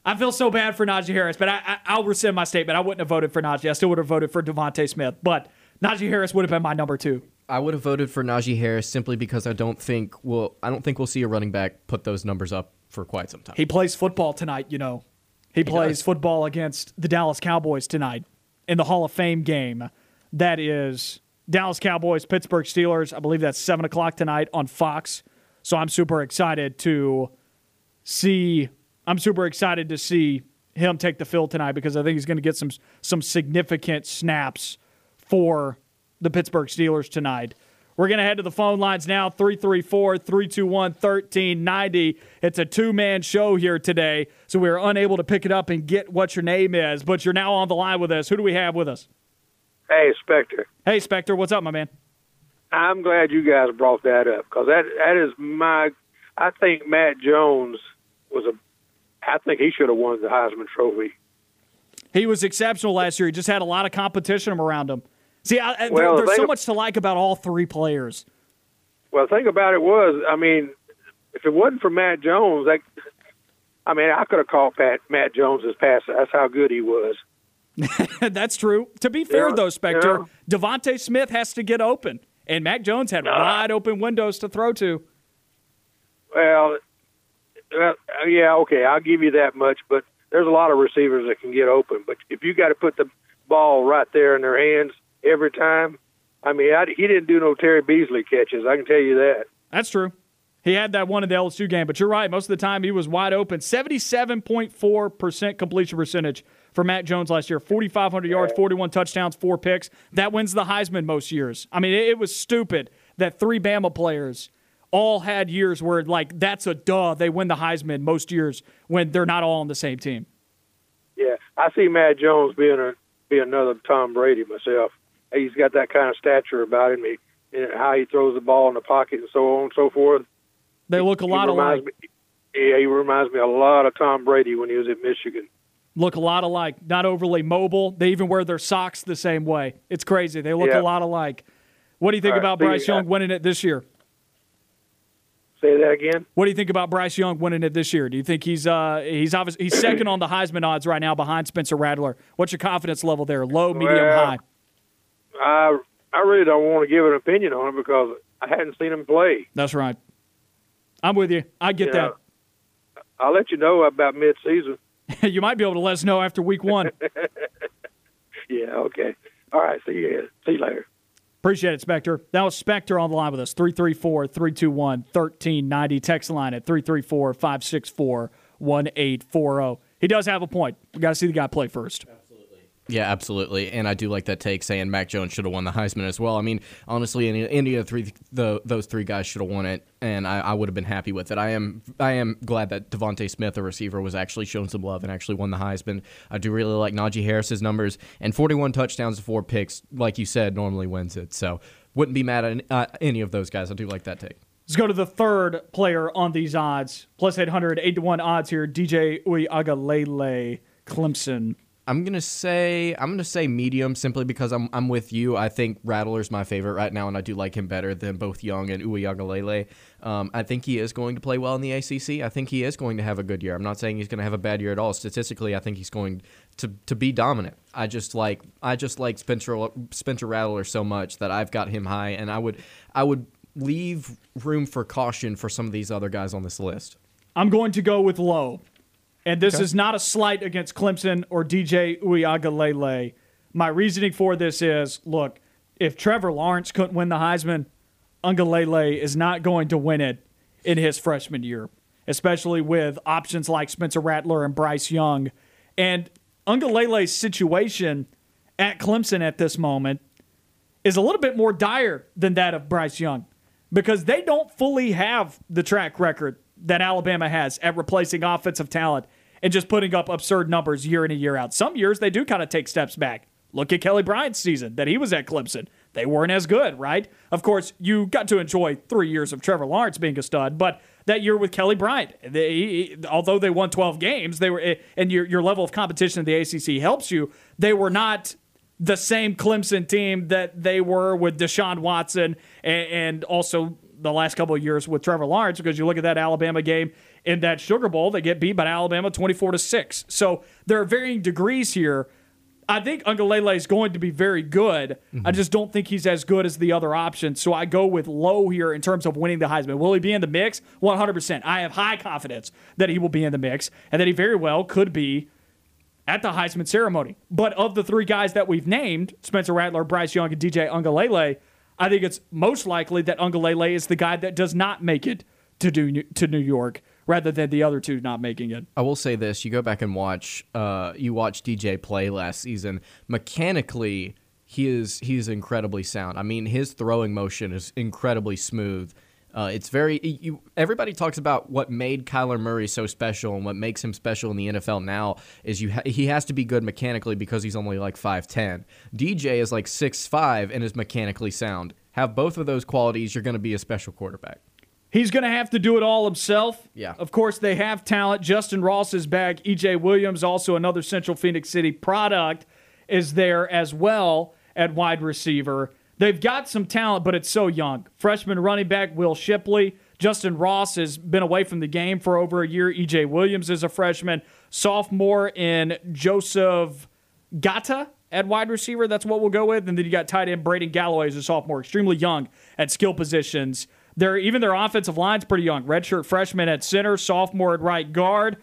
I feel so bad for Najee Harris, but I'll rescind my statement. I wouldn't have voted for Najee. I still would have voted for Devontae Smith, but Najee Harris would have been my number 2. I would have voted for Najee Harris simply because I don't think we'll see a running back put those numbers up for quite some time. He plays football tonight, you know. He plays football against the Dallas Cowboys tonight in the Hall of Fame game. That is Dallas Cowboys, Pittsburgh Steelers. I believe that's 7 o'clock tonight on Fox. So I'm super excited to see him take the field tonight because I think he's going to get some significant snaps for the Pittsburgh Steelers tonight. We're going to head to the phone lines now, 334-321-1390. It's a two-man show here today, so we are unable to pick it up and get what your name is, but you're now on the line with us. Who do we have with us? Hey, Spector. Hey, Spector. What's up, my man? I'm glad you guys brought that up because that is my – I think Matt Jones was a – I think he should have won the Heisman Trophy. He was exceptional last year. He just had a lot of competition around him. See, there's so much to like about all three players. Well, the thing about it was, I mean, if it wasn't for Matt Jones, I could have called Matt Jones his passer. That's how good he was. That's true. To be fair, though, Spector, Devontae Smith has to get open, and Mac Jones had wide open windows to throw to. Well, yeah, okay, I'll give you that much, but there's a lot of receivers that can get open. But if you got to put the ball right there in their hands every time, he didn't do no Terry Beasley catches, I can tell you that. That's true. He had that one in the LSU game, but you're right. Most of the time he was wide open. 77.4% completion percentage for Matt Jones last year. 4,500 yards, 41 touchdowns, 4 picks. That wins the Heisman most years. I mean, it was stupid that three Bama players all had years where, like, that's a duh. They win the Heisman most years when they're not all on the same team. Yeah, I see Matt Jones being another Tom Brady myself. He's got that kind of stature about him, and how he throws the ball in the pocket and so on and so forth. They look a lot alike. He reminds me a lot of Tom Brady when he was at Michigan. Look a lot alike. Not overly mobile. They even wear their socks the same way. It's crazy. They look a lot alike. What do you think about Bryce Young winning it this year? Say that again? What do you think about Bryce Young winning it this year? Do you think he's second on the Heisman odds right now behind Spencer Rattler? What's your confidence level there? Low, medium, high? I really don't want to give an opinion on him because I hadn't seen him play. That's right. I'm with you. I get that. I'll let you know about mid-season. You might be able to let us know after week one. Yeah, okay. All right, see you later. Appreciate it, Spector. That was Spector on the line with us, 334-321-1390. Text line at 334-564-1840. He does have a point. We've got to see the guy play first. Yeah, absolutely, and I do like that take saying Mac Jones should have won the Heisman as well. I mean, honestly, any of those three guys should have won it, and I would have been happy with it. I am glad that Devontae Smith, a receiver, was actually shown some love and actually won the Heisman. I do really like Najee Harris's numbers, and 41 touchdowns to 4 picks, like you said, normally wins it. So wouldn't be mad at any of those guys. I do like that take. Let's go to the third player on these odds. Plus 800, 8-1 odds here, DJ Uiagalelei, Clemson. I'm gonna say medium simply because I'm with you. I think Rattler's my favorite right now, and I do like him better than both Young and Uiagalelei. I think he is going to play well in the ACC. I think he is going to have a good year. I'm not saying he's going to have a bad year at all. Statistically, I think he's going to be dominant. I just like Spencer Rattler so much that I've got him high, and I would leave room for caution for some of these other guys on this list. I'm going to go with low. And this is not a slight against Clemson or DJ Uiagalelei. My reasoning for this is, look, if Trevor Lawrence couldn't win the Heisman, Uiagalelei is not going to win it in his freshman year, especially with options like Spencer Rattler and Bryce Young. And Ungalele's situation at Clemson at this moment is a little bit more dire than that of Bryce Young because they don't fully have the track record that Alabama has at replacing offensive talent and just putting up absurd numbers year in and year out. Some years they do kind of take steps back. Look at Kelly Bryant's season that he was at Clemson. They weren't as good, right? Of course, you got to enjoy 3 years of Trevor Lawrence being a stud, but that year with Kelly Bryant, although they won 12 games, they were, and your level of competition in the ACC helps you, they were not the same Clemson team that they were with Deshaun Watson and also the last couple of years with Trevor Lawrence, because you look at that Alabama game in that Sugar Bowl, they get beat by Alabama 24-6. So there are varying degrees here. I think Uiagalelei is going to be very good. Mm-hmm. I just don't think he's as good as the other options. So I go with low here in terms of winning the Heisman. Will he be in the mix? 100%. I have high confidence that he will be in the mix and that he very well could be at the Heisman ceremony. But of the three guys that we've named, Spencer Rattler, Bryce Young, and DJ Uiagalelei, I think it's most likely that Uiagalelei is the guy that does not make it to New York rather than the other two not making it. I will say this. You go back and watch DJ play last season. Mechanically, he is incredibly sound. I mean, his throwing motion is incredibly smooth. Everybody talks about what made Kyler Murray so special and what makes him special in the NFL now is he has to be good mechanically because he's only like 5'10". DJ is like 6'5" and is mechanically sound. Have both of those qualities, you're going to be a special quarterback. He's going to have to do it all himself. Yeah. Of course, they have talent. Justin Ross is back. E.J. Williams, also another Central Phoenix City product, is there as well at wide receiver. They've got some talent, but it's so young. Freshman running back Will Shipley. Justin Ross has been away from the game for over a year. E.J. Williams is a freshman. Sophomore in Joseph Gata at wide receiver. That's what we'll go with. And then you got tight end Braden Galloway as a sophomore. Extremely young at skill positions. Even their offensive line's pretty young. Redshirt freshman at center, sophomore at right guard,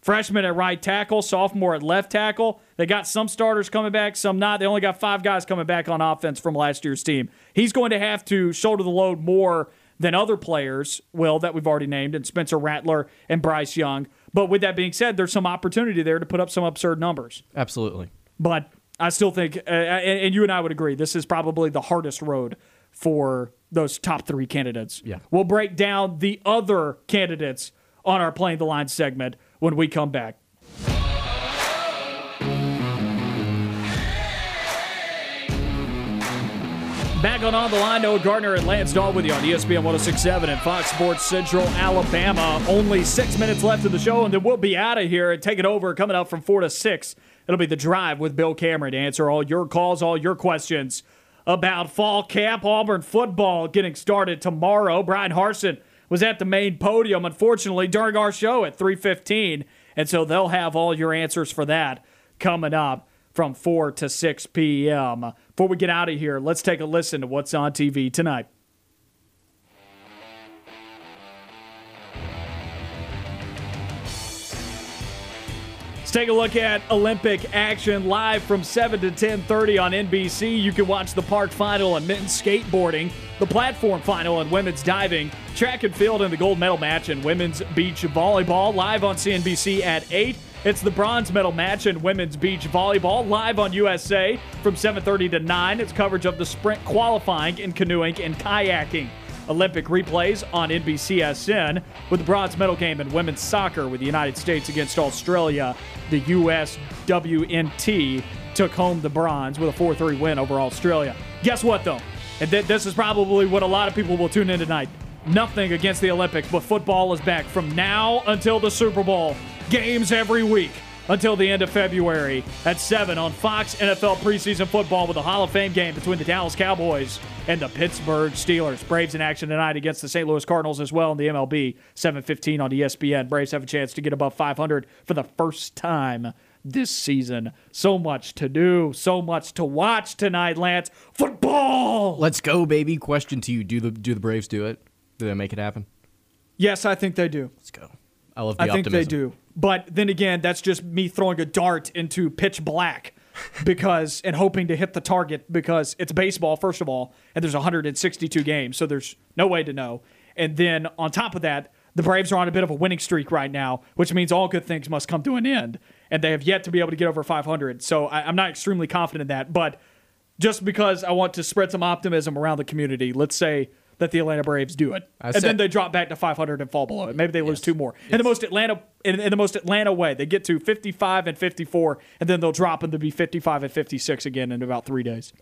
freshman at right tackle, sophomore at left tackle. They got some starters coming back, some not. They only got 5 guys coming back on offense from last year's team. He's going to have to shoulder the load more than other players will that we've already named, and Spencer Rattler and Bryce Young. But with that being said, there's some opportunity there to put up some absurd numbers. Absolutely. But I still think, and you and I would agree, this is probably the hardest road for those top 3 candidates. Yeah. We'll break down the other candidates on our Playing the Line segment when we come back. Back on The Line, Noah Gardner and Lance Dawe with you on ESPN 106.7 and Fox Sports Central, Alabama. Only 6 minutes left of the show, and then we'll be out of here and take it over coming up from 4 to 6. It'll be The Drive with Bill Cameron to answer all your calls, all your questions about fall camp. Auburn football getting started tomorrow. Bryan Harsin was at the main podium, unfortunately, during our show at 3:15, and so they'll have all your answers for that coming up from 4 to 6 p.m. Before we get out of here, let's take a listen to what's on TV tonight. Let's take a look at Olympic action live from 7 to 10:30 on NBC. You can watch the park final in men's skateboarding, the platform final in women's diving, track and field, and the gold medal match in women's beach volleyball live on CNBC at 8. It's the bronze medal match in women's beach volleyball live on USA from 7:30 to 9. It's coverage of the sprint qualifying in canoeing and kayaking. Olympic replays on NBCSN with the bronze medal game in women's soccer with the United States against Australia. The USWNT took home the bronze with a 4-3 win over Australia. Guess what, though? And this is probably what a lot of people will tune in tonight. Nothing against the Olympics, but football is back from now until the Super Bowl. Games every week until the end of February at 7 on Fox NFL preseason football with the Hall of Fame game between the Dallas Cowboys and the Pittsburgh Steelers. Braves in action tonight against the St. Louis Cardinals as well in the MLB. 7:15 on ESPN. Braves have a chance to get above 500 for the first time this season. So much to do. So much to watch tonight, Lance. Football! Let's go, baby. Question to you. Do the Braves do it? Do they make it happen? Yes, I think they do. Let's go. I love the optimism. I think they do. But then again, that's just me throwing a dart into pitch black because and hoping to hit the target because it's baseball, first of all, and there's 162 games, so there's no way to know. And then on top of that, the Braves are on a bit of a winning streak right now, which means all good things must come to an end, and they have yet to be able to get over 500. So I'm not extremely confident in that, but just because I want to spread some optimism around the community, let's say that the Atlanta Braves do it, and then they drop back to 500 and fall below it. Maybe they lose 2 more. In the most Atlanta way, they get to 55 and 54, and then they'll drop and they'll be 55 and 56 again in about 3 days.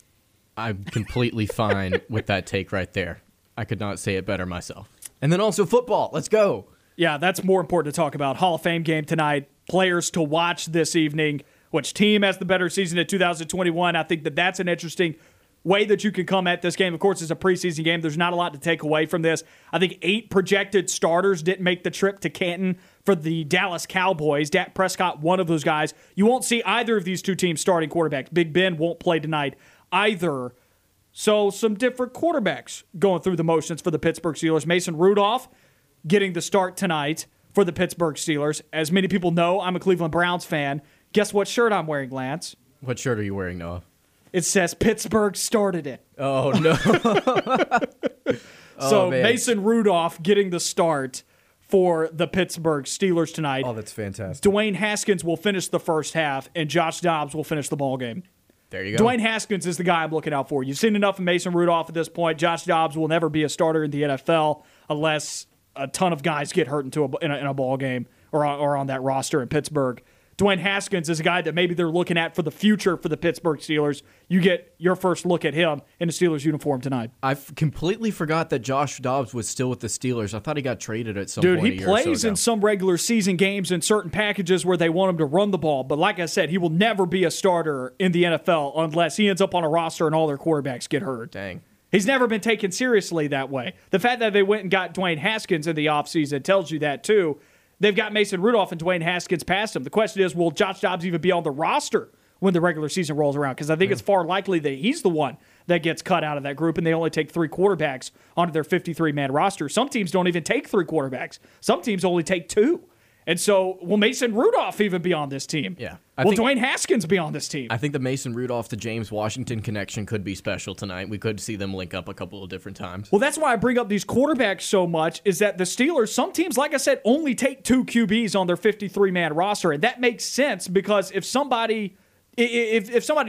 I'm completely fine with that take right there. I could not say it better myself. And then also football. Let's go. Yeah, that's more important to talk about. Hall of Fame game tonight. Players to watch this evening. Which team has the better season in 2021? I think that's an interesting way that you can come at this game. Of course, it's a preseason game. There's not a lot to take away from this. I think 8 projected starters didn't make the trip to Canton for the Dallas Cowboys. Dak Prescott, one of those guys. You won't see either of these two teams starting quarterbacks. Big Ben won't play tonight either. So some different quarterbacks going through the motions for the Pittsburgh Steelers. Mason Rudolph getting the start tonight for the Pittsburgh Steelers. As many people know, I'm a Cleveland Browns fan. Guess what shirt I'm wearing, Lance? What shirt are you wearing, Noah? It says Pittsburgh started it. Oh, no. So Mason Rudolph getting the start for the Pittsburgh Steelers tonight. Oh, that's fantastic. Dwayne Haskins will finish the first half, and Josh Dobbs will finish the ballgame. There you go. Dwayne Haskins is the guy I'm looking out for. You've seen enough of Mason Rudolph at this point. Josh Dobbs will never be a starter in the NFL unless a ton of guys get hurt in a ballgame or on that roster in Pittsburgh. Dwayne Haskins is a guy that maybe they're looking at for the future for the Pittsburgh Steelers. You get your first look at him in the Steelers uniform tonight. I completely forgot that Josh Dobbs was still with the Steelers. I thought he got traded at some point. Dude, he plays in some regular season games in certain packages where they want him to run the ball. But like I said, he will never be a starter in the NFL unless he ends up on a roster and all their quarterbacks get hurt. Dang. He's never been taken seriously that way. The fact that they went and got Dwayne Haskins in the offseason tells you that too. They've got Mason Rudolph and Dwayne Haskins past him. The question is, will Josh Dobbs even be on the roster when the regular season rolls around? Because I think it's far likely that he's the one that gets cut out of that group, and they only take three quarterbacks onto their 53-man roster. Some teams don't even take three quarterbacks. Some teams only take two. And so, will Mason Rudolph even be on this team? Yeah. Will Dwayne Haskins be on this team? I think the Mason Rudolph to James Washington connection could be special tonight. We could see them link up a couple of different times. Well, that's why I bring up these quarterbacks so much, is that the Steelers, some teams, like I said, only take two QBs on their 53-man roster. And that makes sense because if somebody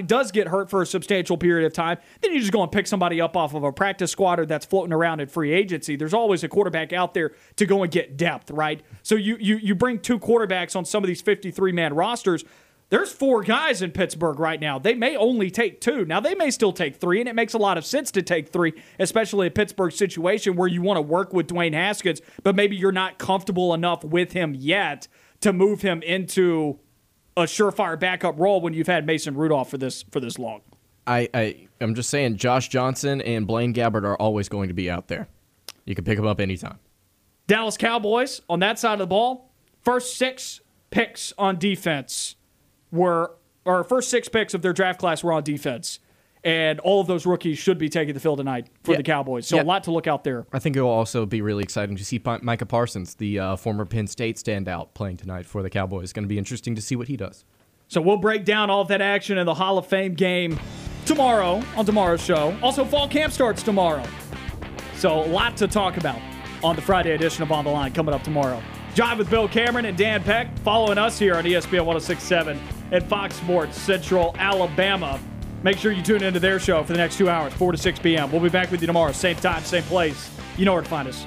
does get hurt for a substantial period of time, then you just go and pick somebody up off of a practice squad or that's floating around in free agency. There's always a quarterback out there to go and get depth, right? So you bring two quarterbacks on some of these 53-man rosters. There's four guys in Pittsburgh right now. They may only take two. Now, they may still take three, and it makes a lot of sense to take three, especially a Pittsburgh situation where you want to work with Dwayne Haskins, but maybe you're not comfortable enough with him yet to move him into a surefire backup role when you've had Mason Rudolph for this long. I'm just saying, Josh Johnson and Blaine Gabbert are always going to be out there. You can pick them up anytime. Dallas Cowboys, on that side of the ball, first six picks of their draft class were on defense. And all of those rookies should be taking the field tonight for the Cowboys. So a lot to look out there. I think it will also be really exciting to see Micah Parsons, the former Penn State standout, playing tonight for the Cowboys. It's going to be interesting to see what he does. So we'll break down all of that action in the Hall of Fame game tomorrow on tomorrow's show. Also, fall camp starts tomorrow. So a lot to talk about on the Friday edition of On the Line coming up tomorrow. Jive with Bill Cameron and Dan Peck following us here on ESPN 106.7 and Fox Sports Central Alabama. Make sure you tune into their show for the next 2 hours, 4 to 6 p.m. We'll be back with you tomorrow, same time, same place. You know where to find us.